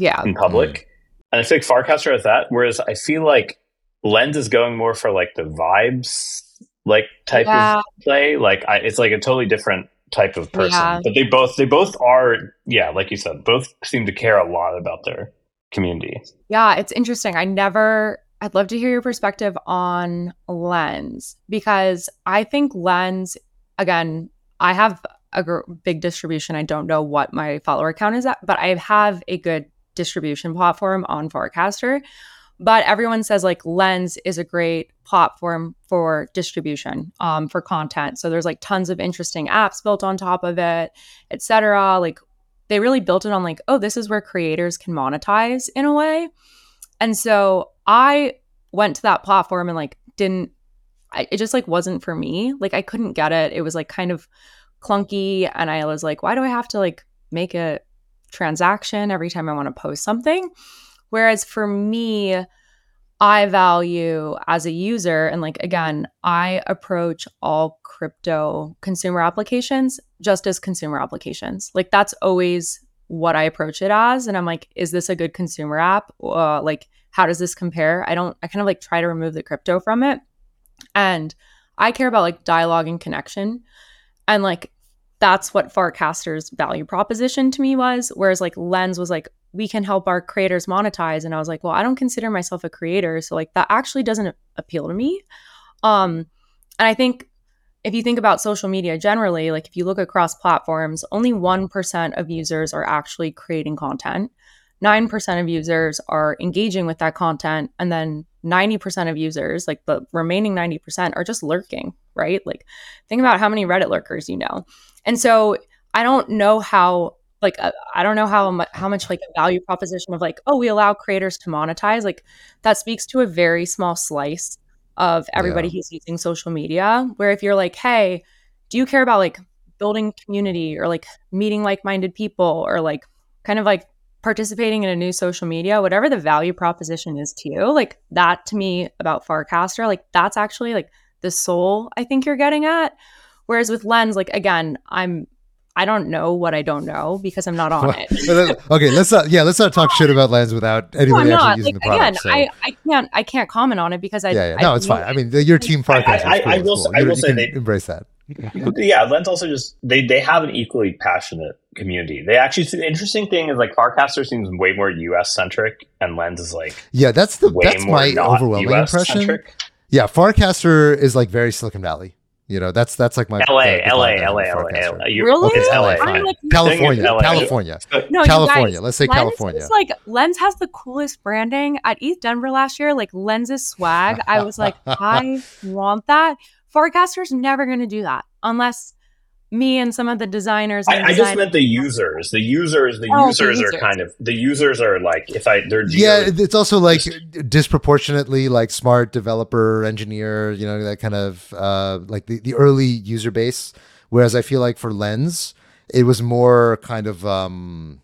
in public, and I feel like Farcaster has that, whereas I feel like Lens is going more for like the vibes like type of play. Like it's like a totally different type of person, but they both are, like you said, both seem to care a lot about their community. It's interesting. I'd love to hear your perspective on Lens, because I think Lens, again, I have a big distribution. I don't know what my follower count is at, but I have a good distribution platform on Farcaster. But everyone says like Lens is a great platform for distribution, for content. So there's like tons of interesting apps built on top of it, et cetera. Like they really built it on like, this is where creators can monetize in a way. And so I went to that platform and like it just like wasn't for me. Like I couldn't get it. It was like kind of clunky. And I was like, why do I have to like make a transaction every time I want to post something? Whereas for me, I value as a user, and like, again, I approach all crypto consumer applications just as consumer applications. Like that's always what I approach it as. And I'm like, is this a good consumer app? Like, how does this compare? I kind of like try to remove the crypto from it. And I care about like dialogue and connection. And like, that's what Farcaster's value proposition to me was. Whereas like Lens was like, we can help our creators monetize. And I was like, well, I don't consider myself a creator. So like that actually doesn't appeal to me. And I think if you think about social media generally, like if you look across platforms, only 1% of users are actually creating content. 9% of users are engaging with that content. And then 90% of users, like the remaining 90%, are just lurking, right? Like think about how many Reddit lurkers you know. And so I don't know how... Like, I don't know how much like a value proposition of like, we allow creators to monetize. Like that speaks to a very small slice of everybody who's using social media, where if you're like, hey, do you care about like building community or like meeting like-minded people or like kind of like participating in a new social media, whatever the value proposition is to you, like that to me about Farcaster, like that's actually like the soul I think you're getting at. Whereas with Lens, like, again, I don't know what I don't know because I'm not on it. Okay, let's not talk shit about Lens without anybody actually using the product. Again, so. I can't comment on it because I no, it's fine. I mean, your team Farcaster is cool. I will say they embrace that. Yeah, Lens also just they have an equally passionate community. They actually, the interesting thing is like Farcaster seems way more US centric, and Lens is like that's my overwhelming impression. Yeah, Farcaster is like very Silicon Valley. You know, that's like my LA. Really? It's LA. California. No, California. Guys, let's say Lens California. Is like Lens has the coolest branding at ETH Denver last year. Like Lens's swag. I was like, I want that. Farcaster's never going to do that unless me and some of the designers. I just meant the users. The users are like if I they're it's also like disproportionately like smart developer, engineer, you know, that kind of like the early user base. Whereas I feel like for Lens, it was more kind of more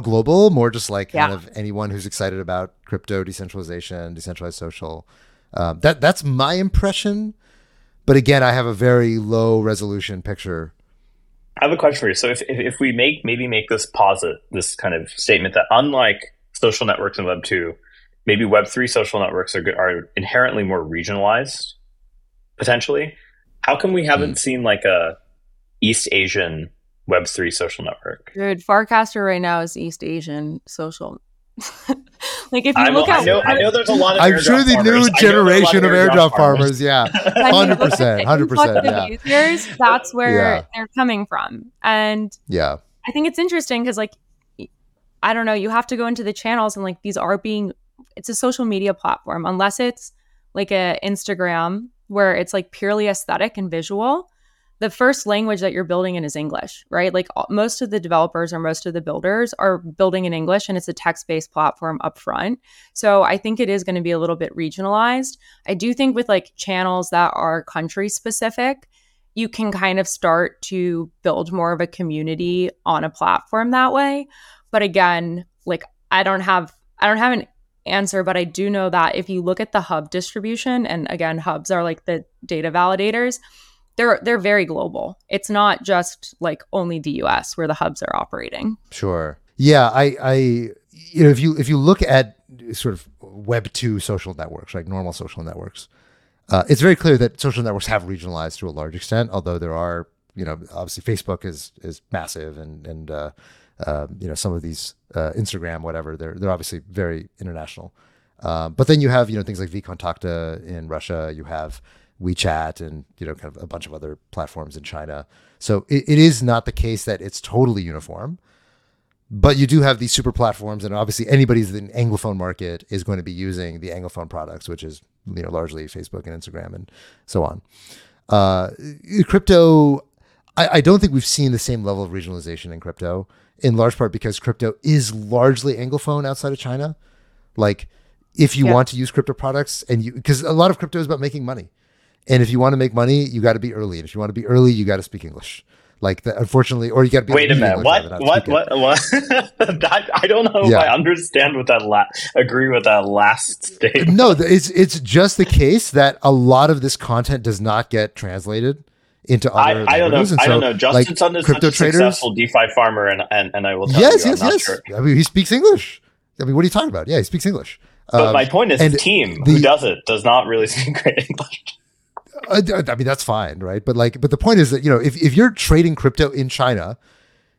global, more just like kind of anyone who's excited about crypto, decentralization, decentralized social. That's my impression. But again, I have a very low resolution picture. I have a question for you. So if we make this posit, this kind of statement that unlike social networks in Web 2, maybe Web 3 social networks are inherently more regionalized, potentially, how come we haven't seen like a East Asian Web 3 social network? Dude, Farcaster right now is East Asian social. Like if you look at, I know there's a lot of. I'm sure the new generation of airdrop farmers, yeah, 100%. Yeah, users, that's where they're coming from, and I think it's interesting because like, I don't know, you have to go into the channels and like these are being, it's a social media platform unless it's like a Instagram where it's like purely aesthetic and visual. The first language that you're building in is English, right? Like most of the developers or most of the builders are building in English, and it's a text-based platform up front. So I think it is going to be a little bit regionalized. I do think with like channels that are country specific, you can kind of start to build more of a community on a platform that way. But again, like I don't have an answer, but I do know that if you look at the hub distribution, and again, hubs are like the data validators, They're very global. It's not just like only the US where the hubs are operating. Sure. Yeah, I you know, if you look at sort of Web 2 social networks, like normal social networks, it's very clear that social networks have regionalized to a large extent, although there are, you know, obviously Facebook is massive and you know, some of these Instagram, whatever, they're obviously very international. But then you have, you know, things like vKontakte in Russia, you have WeChat and, you know, kind of a bunch of other platforms in China. So it is not the case that it's totally uniform, but you do have these super platforms, and obviously anybody in the Anglophone market is going to be using the Anglophone products, which is, you know, largely Facebook and Instagram and so on. Crypto, I don't think we've seen the same level of regionalization in crypto, in large part because crypto is largely Anglophone outside of China. Like if you want to use crypto products, and you, because a lot of crypto is about making money. And if you want to make money, you got to be early. And if you want to be early, you got to speak English. Like, unfortunately, or you got to be. Wait a minute. What? That, I don't know if I understand what that agree with that last statement. No, it's just the case that a lot of this content does not get translated into other. I don't know. So, I don't know. Justin's like, crypto such a successful DeFi farmer, and I will tell you. Yes. Sure. I mean, he speaks English. I mean, what are you talking about? Yeah, he speaks English. But my point is, the team who does it does not really speak great English. I mean, that's fine, right? But the point is that, you know, if you're trading crypto in China,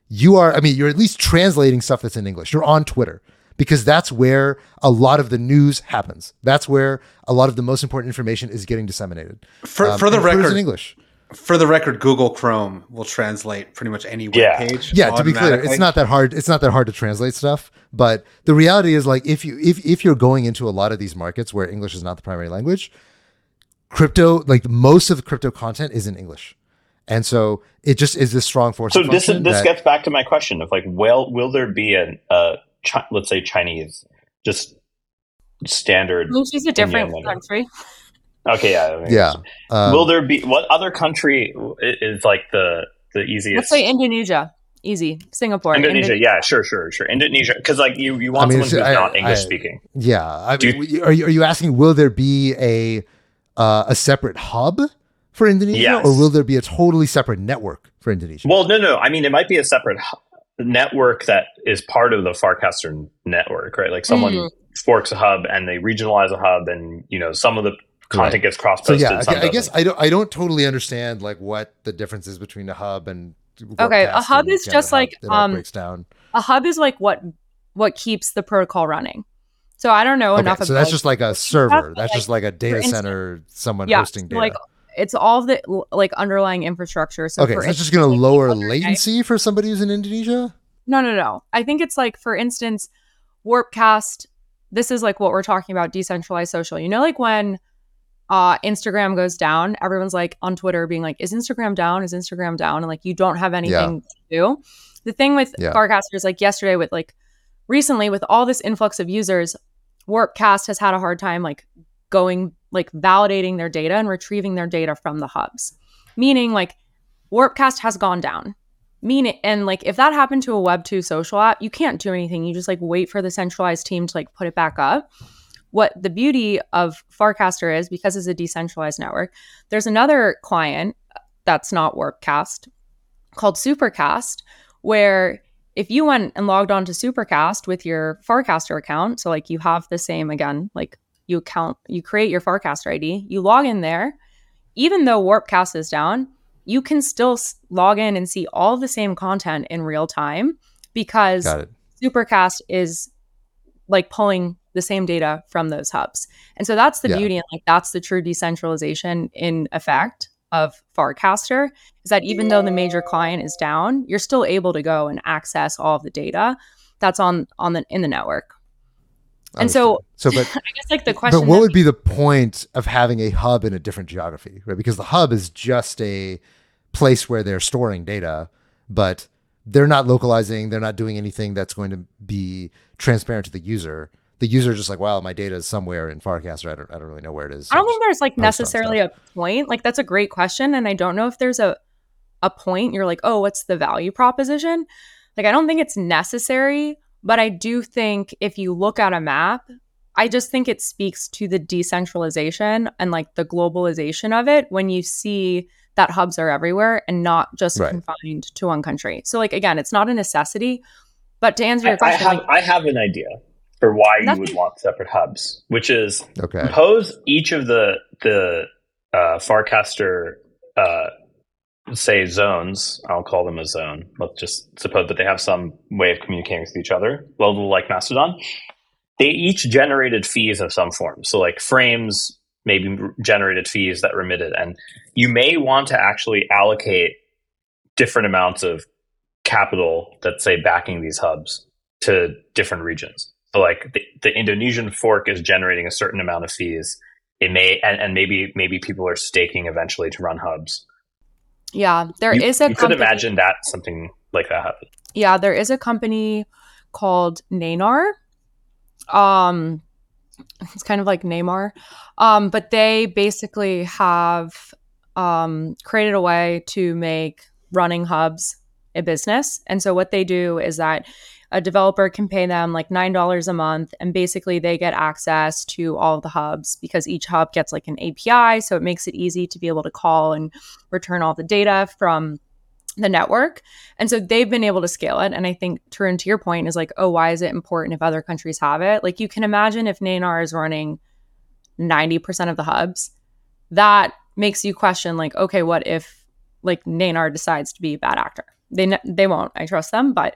you're at least translating stuff that's in English. You're on Twitter because that's where a lot of the news happens. That's where a lot of the most important information is getting disseminated. For the record, in English. For the record, Google Chrome will translate pretty much any web page. Yeah, to be clear, it's not that hard. It's not that hard to translate stuff. But the reality is, like, if you're going into a lot of these markets where English is not the primary language. Crypto, like most of the crypto content is in English, and so it just is this strong force. So this gets back to my question of like, well, will there be let's say Chinese, just standard? Which is a different country. Okay, yeah, yeah. Will there be what other country is like the easiest? Let's say Indonesia. Easy. Singapore. Indonesia. Yeah, sure. Indonesia. Because like you want someone who's not English speaking. Yeah. I mean, are you asking? Will there be a separate hub for Indonesia, or will there be a totally separate network for Indonesia? Well, no. I mean, it might be a separate network that is part of the Farcaster network, right? Like someone forks a hub and they regionalize a hub, and you know some of the content gets cross-posted. So I guess I don't totally understand like what the difference is between a hub and a hub is just like breaks down. A hub is like what keeps the protocol running. So I don't know enough about. So that's just like a server. That's just like a data center. Someone hosting data. Like it's all the like underlying infrastructure. So so that's just going to lower latency for somebody who's in Indonesia. No. I think it's like, for instance, Warpcast. This is like what we're talking about, decentralized social. You know, like when Instagram goes down, everyone's like on Twitter being like, "Is Instagram down? Is Instagram down?" And like you don't have anything to do. The thing with Farcaster is like yesterday with like recently with all this influx of users, Warpcast has had a hard time like going like validating their data and retrieving their data from the hubs, meaning like Warpcast has gone down. And like if that happened to a Web2 social app, you can't do anything. You just like wait for the centralized team to like put it back up. What the beauty of Farcaster is, because it's a decentralized network, there's another client that's not Warpcast called Supercast, where if you went and logged on to Supercast with your Farcaster account, so like you have the same again, like you create your Farcaster ID, you log in there, even though Warpcast is down, you can still log in and see all the same content in real time because Supercast is like pulling the same data from those hubs. And so that's the beauty. And like, that's the true decentralization in effect of Farcaster, is that even though the major client is down, you're still able to go and access all of the data that's in the network. And so, but I guess like the question, but what would be the point of having a hub in a different geography, right? Because the hub is just a place where they're storing data, but they're not localizing. They're not doing anything that's going to be transparent to the user. The user is just like, wow, my data is somewhere in Farcaster. I don't really know where it is. So I don't think there's like necessarily a point. Like that's a great question. And I don't know if there's a point you're like, oh, what's the value proposition? Like, I don't think it's necessary, but I do think if you look at a map, I just think it speaks to the decentralization and like the globalization of it when you see that hubs are everywhere and not just confined to one country. So like, again, it's not a necessity, but to answer your question. I have an idea for why you would want separate hubs, which is pose each of the Farcaster, say zones, I'll call them a zone. Let's just suppose that they have some way of communicating with each other, well, like Mastodon. They each generated fees of some form. So like Frames maybe generated fees that remitted. And you may want to actually allocate different amounts of capital that's, say, backing these hubs to different regions. So like the Indonesian fork is generating a certain amount of fees. It may, and maybe people are staking eventually to run hubs. Yeah, you could imagine that something like that happened. Yeah, there is a company called Neynar. It's kind of like Neymar. But they basically have created a way to make running hubs a business. And so what they do is that a developer can pay them like $9 a month, and basically they get access to all of the hubs because each hub gets like an API. So it makes it easy to be able to call and return all the data from the network. And so they've been able to scale it. And I think, Tarun, to your point, is like, oh, why is it important if other countries have it? Like you can imagine if Neynar is running 90% of the hubs, that makes you question like, okay, what if like Neynar decides to be a bad actor? They won't, I trust them, but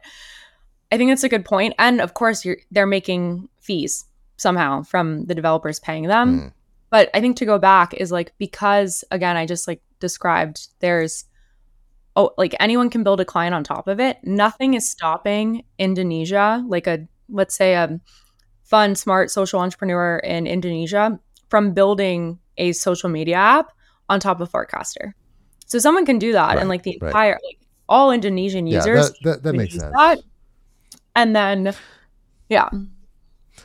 I think that's a good point. And of course, they're making fees somehow from the developers paying them. But I think to go back is like, because again, I just like described, there's, like anyone can build a client on top of it. Nothing is stopping Indonesia, like let's say a fun, smart social entrepreneur in Indonesia from building a social media app on top of Farcaster. So someone can do that. Right, and like the entire, like all Indonesian users. That makes sense. And then,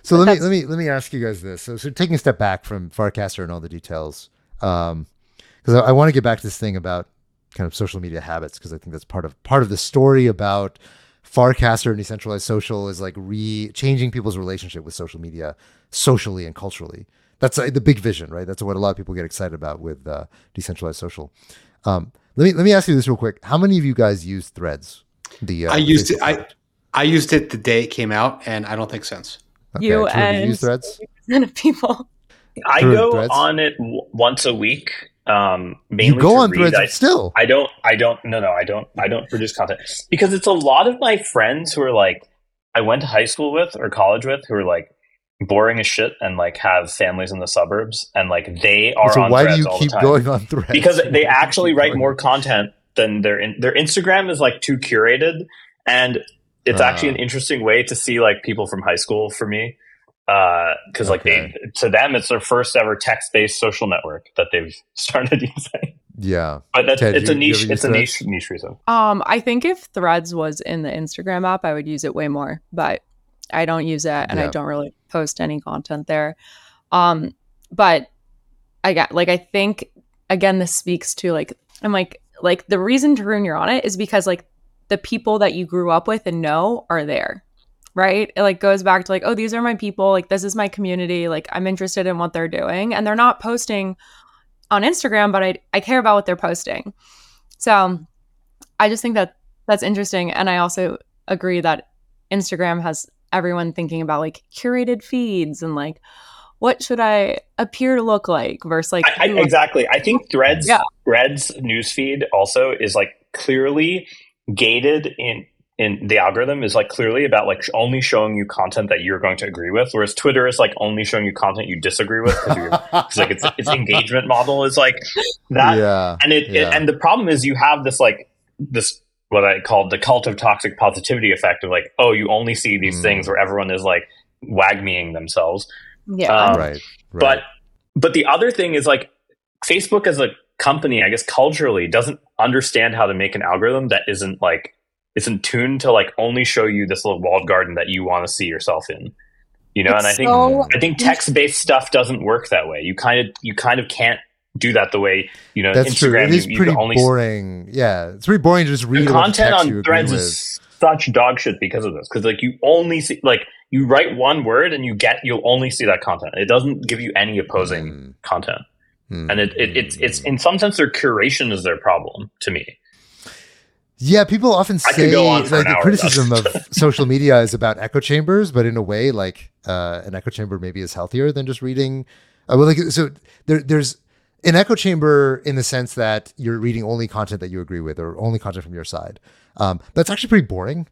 So let me ask you guys this. So taking a step back from Farcaster and all the details, because I want to get back to this thing about kind of social media habits, because I think that's part of the story about Farcaster and decentralized social is like changing people's relationship with social media socially and culturally. That's the big vision, right? That's what a lot of people get excited about with decentralized social. Let me ask you this real quick. How many of you guys use Threads? I used it the day it came out, and I don't think since. Okay, you and use Threads? 70% of people. I go Threads? On it once a week. Mainly you go on Threads still. I don't produce content because it's a lot of my friends who are like I went to high school with or college with who are like boring as shit and like have families in the suburbs and like they are so on why Threads do you all keep the time. Going on Threads? Because they actually write more content than their Instagram is like too curated and it's actually an interesting way to see like people from high school for me. Because like they, to them, it's their first ever text-based social network that they've started using. Yeah, but that's, Ted, it's a niche. It's a niche reason. I think if Threads was in the Instagram app, I would use it way more. But I don't use it, and I don't really post any content there. But I got like I think again, this speaks to like I'm like the reason Tarun you're on it is because like the people that you grew up with and know are there. Right? It like goes back to like, oh, these are my people. Like, this is my community. Like, I'm interested in what they're doing. And they're not posting on Instagram, but I care about what they're posting. So I just think that that's interesting. And I also agree that Instagram has everyone thinking about like curated feeds and like, what should I appear to look like versus like. Exactly. I think Threads newsfeed also is like clearly gated in the algorithm is like clearly about like only showing you content that you're going to agree with. Whereas Twitter is like only showing you content you disagree with. Cause like its engagement model is like that. Yeah, and and the problem is you have this, like this, what I call the cult of toxic positivity effect of like, oh, you only see these things where everyone is like wag-meing themselves. Yeah. Right. But the other thing is like Facebook as a company, I guess culturally doesn't understand how to make an algorithm that isn't like, it's in tune to like only show you this little walled garden that you want to see yourself in, you know. It's and I think text-based stuff doesn't work that way. You kind of can't do that the way you know. That's Instagram, true. It's pretty boring. Yeah, it's pretty boring to just read the content text on Threads is such dog shit because of this. Because like you only see like you write one word and you'll only see that content. It doesn't give you any opposing content, and it's in some sense their curation is their problem to me. Yeah, people often say like the criticism of social media is about echo chambers, but in a way, like an echo chamber maybe is healthier than just reading. There's an echo chamber in the sense that you're reading only content that you agree with or only content from your side. That's actually pretty boring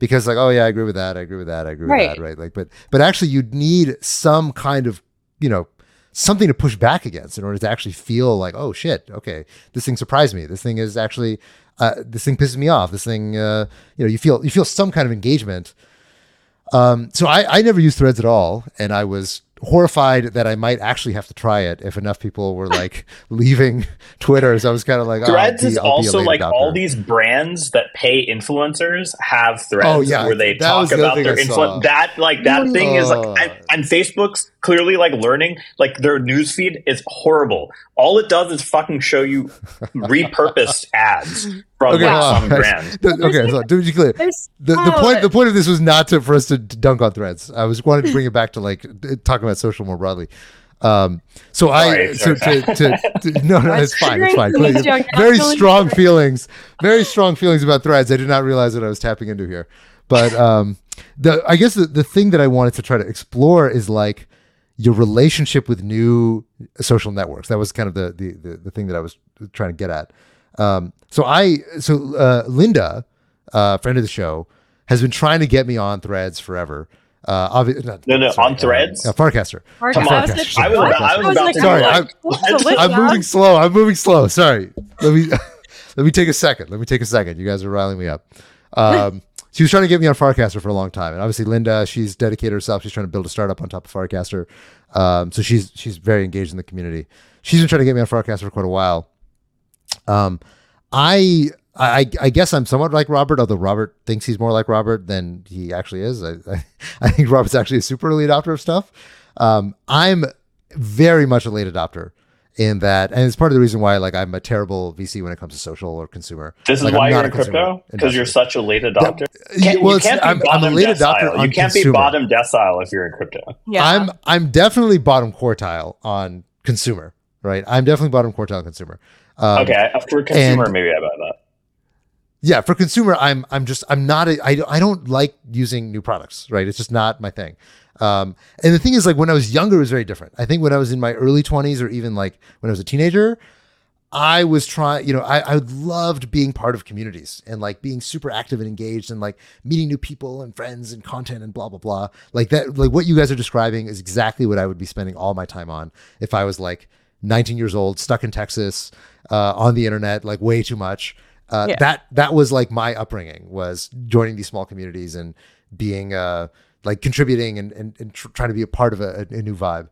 because, like, oh yeah, I agree with that, I agree with that, I agree with that, right? Like, but actually, you'd need some kind of something to push back against in order to actually feel like, oh shit, okay, this thing surprised me. This thing is actually. This thing pisses me off. This thing, you feel some kind of engagement. So I never used Threads at all, and I was horrified that I might actually have to try it if enough people were like leaving Twitter. So I was kind of like, Threads is also like all these brands that pay influencers have Threads where they talk about their influence. That thing is like, and Facebook's clearly like learning, like their newsfeed is horrible. All it does is fucking show you repurposed ads. From some brand. So to be clear, the point of this was not for us to dunk on Threads. I was wanted to bring it back to like talking about social more broadly. No, it's fine. Very strong feelings about Threads. I did not realize what I was tapping into here, but I guess the thing that I wanted to try to explore is like your relationship with new social networks. That was kind of the thing that I was trying to get at. So Linda, friend of the show, has been trying to get me on Threads forever. On Threads? Farcaster. I'm moving slow. Sorry. Let me take a second. You guys are riling me up. She was trying to get me on Farcaster for a long time. And obviously Linda, she's dedicated herself. She's trying to build a startup on top of Farcaster. So she's very engaged in the community. She's been trying to get me on Farcaster for quite a while. I guess I'm somewhat like Robert, although Robert thinks he's more like Robert than he actually is. I think Robert's actually a super early adopter of stuff. I'm very much a late adopter. in that, and it's part of the reason why, like, I'm a terrible VC when it comes to social or consumer. This is like, why I'm you're in crypto, because you're such a late adopter. I'm a late adopter. You can't be bottom decile if you're in crypto. Yeah. I'm definitely bottom quartile on consumer, right? I'm definitely bottom quartile consumer. Okay, for consumer, maybe I buy that. Yeah, for consumer, I don't like using new products, right? It's just not my thing. And the thing is, like, when I was younger, it was very different. I think when I was in my early 20s, or even like when I was a teenager, I was trying, you know, I loved being part of communities and like being super active and engaged and like meeting new people and friends and content and blah, blah, blah. Like that, like what you guys are describing is exactly what I would be spending all my time on if I was like 19 years old, stuck in Texas, on the internet, like way too much. Yeah. That was like my upbringing, was joining these small communities and being, like contributing and trying to be a part of a new vibe.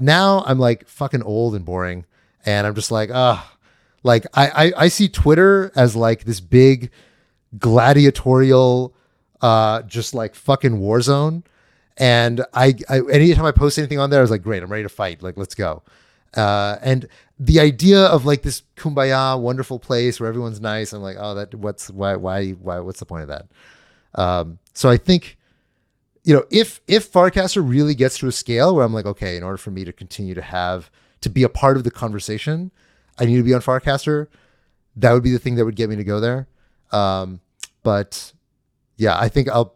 Now I'm like fucking old and boring. And I'm just like, like I see Twitter as like this big gladiatorial, just like fucking war zone. And I anytime I post anything on there, I was like, great, I'm ready to fight. Like, let's go. And the idea of like this kumbaya wonderful place where everyone's nice, I'm like, oh, that why what's the point of that? So I think, you know, if Farcaster really gets to a scale where I'm like, okay, in order for me to continue to have, to be a part of the conversation, I need to be on Farcaster. That would be the thing that would get me to go there. But yeah, I think I'll.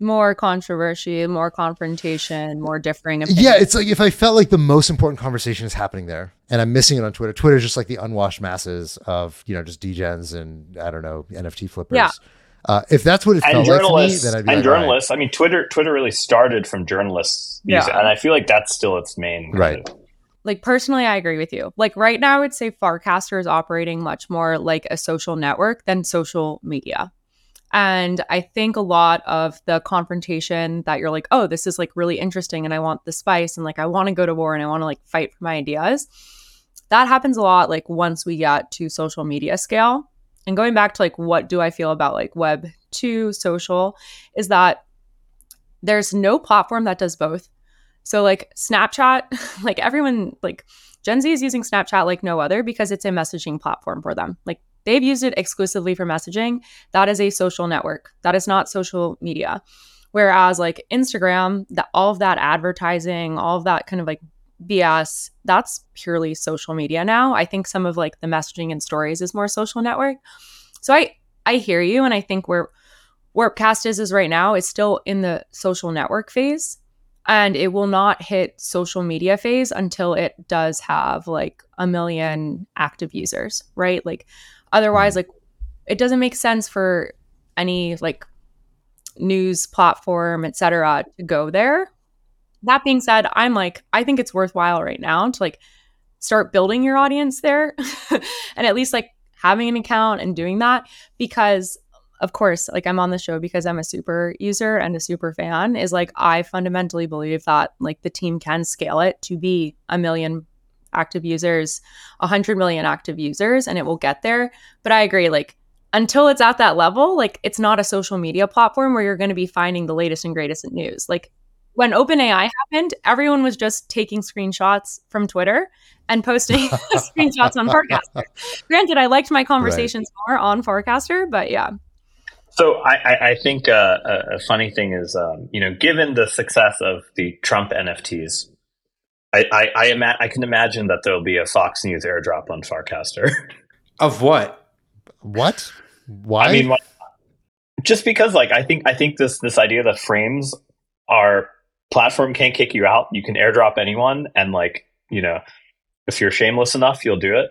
More controversy, more confrontation, more differing opinions. Yeah, it's like if I felt like the most important conversation is happening there and I'm missing it on Twitter. Twitter's just like the unwashed masses of, you know, just degens and, I don't know, NFT flippers. Yeah. If that's what it felt like to me, then I'd be like, journalists. Right. I mean, Twitter really started from journalists, yeah. And I feel like that's still its main right. Like, personally, I agree with you. Like, right now, I would say Farcaster is operating much more like a social network than social media. And I think a lot of the confrontation that you're like, oh, this is like really interesting and I want the spice and like I want to go to war and I want to like fight for my ideas. That happens a lot like once we get to social media scale. And going back to like, what do I feel about like web 2 social, is that there's no platform that does both. So like Snapchat, like everyone, like Gen Z is using Snapchat like no other because it's a messaging platform for them. Like they've used it exclusively for messaging. That is a social network. That is not social media. Whereas like Instagram, that all of that advertising, all of that kind of like BS, that's purely social media now. I think some of like the messaging and stories is more social network. So I hear you, and I think where Warpcast is right now, it's still in the social network phase, and it will not hit social media phase until it does have like 1 million active users, right? Like otherwise, like it doesn't make sense for any like news platform, etc., to go there. That being said, I'm like, I think it's worthwhile right now to like start building your audience there and at least like having an account and doing that, because of course, like I'm on the show because I'm a super user and a super fan, is like, I fundamentally believe that like the team can scale it to be 1 million active users, 100 million active users, and it will get there. But I agree, like until it's at that level, like it's not a social media platform where you're going to be finding the latest and greatest news. Like, when OpenAI happened, everyone was just taking screenshots from Twitter and posting screenshots on Farcaster. Granted, I liked my conversations more on Farcaster, but yeah. So I think a funny thing is, you know, given the success of the Trump NFTs, I can imagine that there'll be a Fox News airdrop on Farcaster. Of what? What? Why? I mean, just because, like, I think this idea that frames are platform can't kick you out. You can airdrop anyone, and like, you know, if you're shameless enough, you'll do it.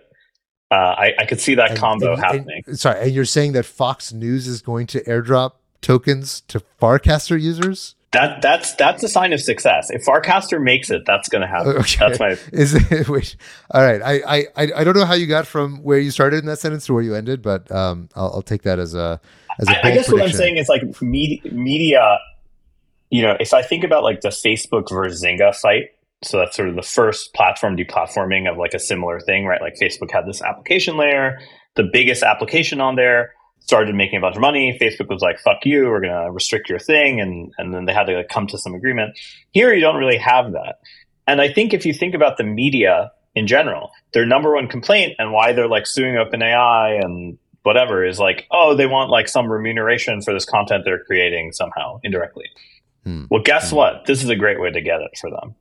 I could see that combo happening. And you're saying that Fox News is going to airdrop tokens to Farcaster users? That's a sign of success. If Farcaster makes it, that's going to happen. Okay. That's my. All right. I don't know how you got from where you started in that sentence to where you ended, but I'll take that as a bold prediction. What I'm saying is, like, media. You know, if I think about like the Facebook versus Zynga fight, so that's sort of the first platform deplatforming of like a similar thing, right? Like Facebook had this application layer, the biggest application on there, started making a bunch of money. Facebook was like, fuck you, we're going to restrict your thing. And then they had to like come to some agreement. Here, you don't really have that. And I think if you think about the media in general. Their number one complaint and why they're like suing OpenAI and whatever is like, oh, they want like some remuneration for this content they're creating somehow indirectly. Well, guess what? This is a great way to get it for them.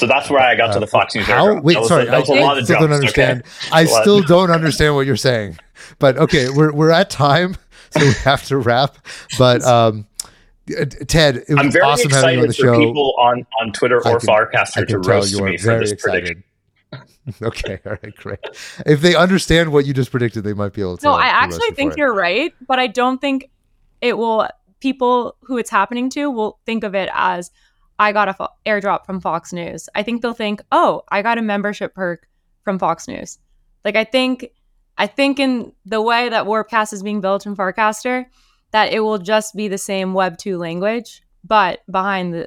So that's where I got to the Fox News. Wait, sorry, I still don't understand. Okay. I still don't understand what you're saying. But okay, we're at time, so we have to wrap. But Ted, it was awesome having you on the show. I'm very excited for people on Twitter or Farcaster to roast me for this prediction. Okay, all right, great. If they understand what you just predicted, they might be able to. No, I actually think you're right, but I don't think it will. People who it's happening to will think of it as, I got an airdrop from Fox News. I think they'll think, oh, I got a membership perk from Fox News. Like, I think in the way that Warpcast is being built in Farcaster, that it will just be the same Web 2 language, but behind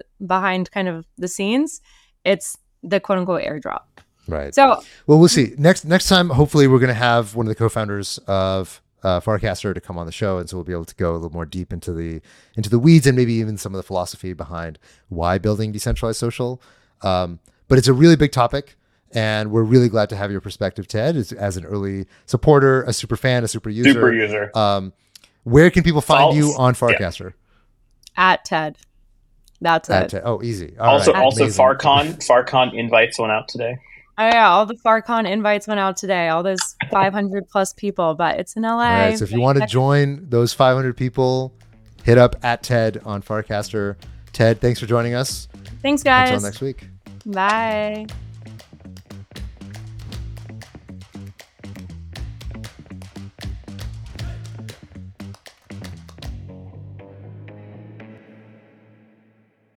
kind of the scenes, it's the quote unquote airdrop. Right. So, well, we'll see. Next time, hopefully, we're going to have one of the co-founders of Farcaster to come on the show, and so we'll be able to go a little more deep into the weeds and maybe even some of the philosophy behind why building decentralized social. But it's a really big topic, and we're really glad to have your perspective, Ted, as an early supporter, a super fan, a super user. Where can people find you on Farcaster? Yeah. At Ted. That's at it. Ted. Oh, easy. Also Farcon. Farcon invites went out today. Oh, yeah, all the Farcon invites went out today, all those 500 plus people, but it's in LA. All right, so if you want to join those 500 people, hit up at Ted on Farcaster. Ted, thanks for joining us. Thanks, guys. Until next week. Bye.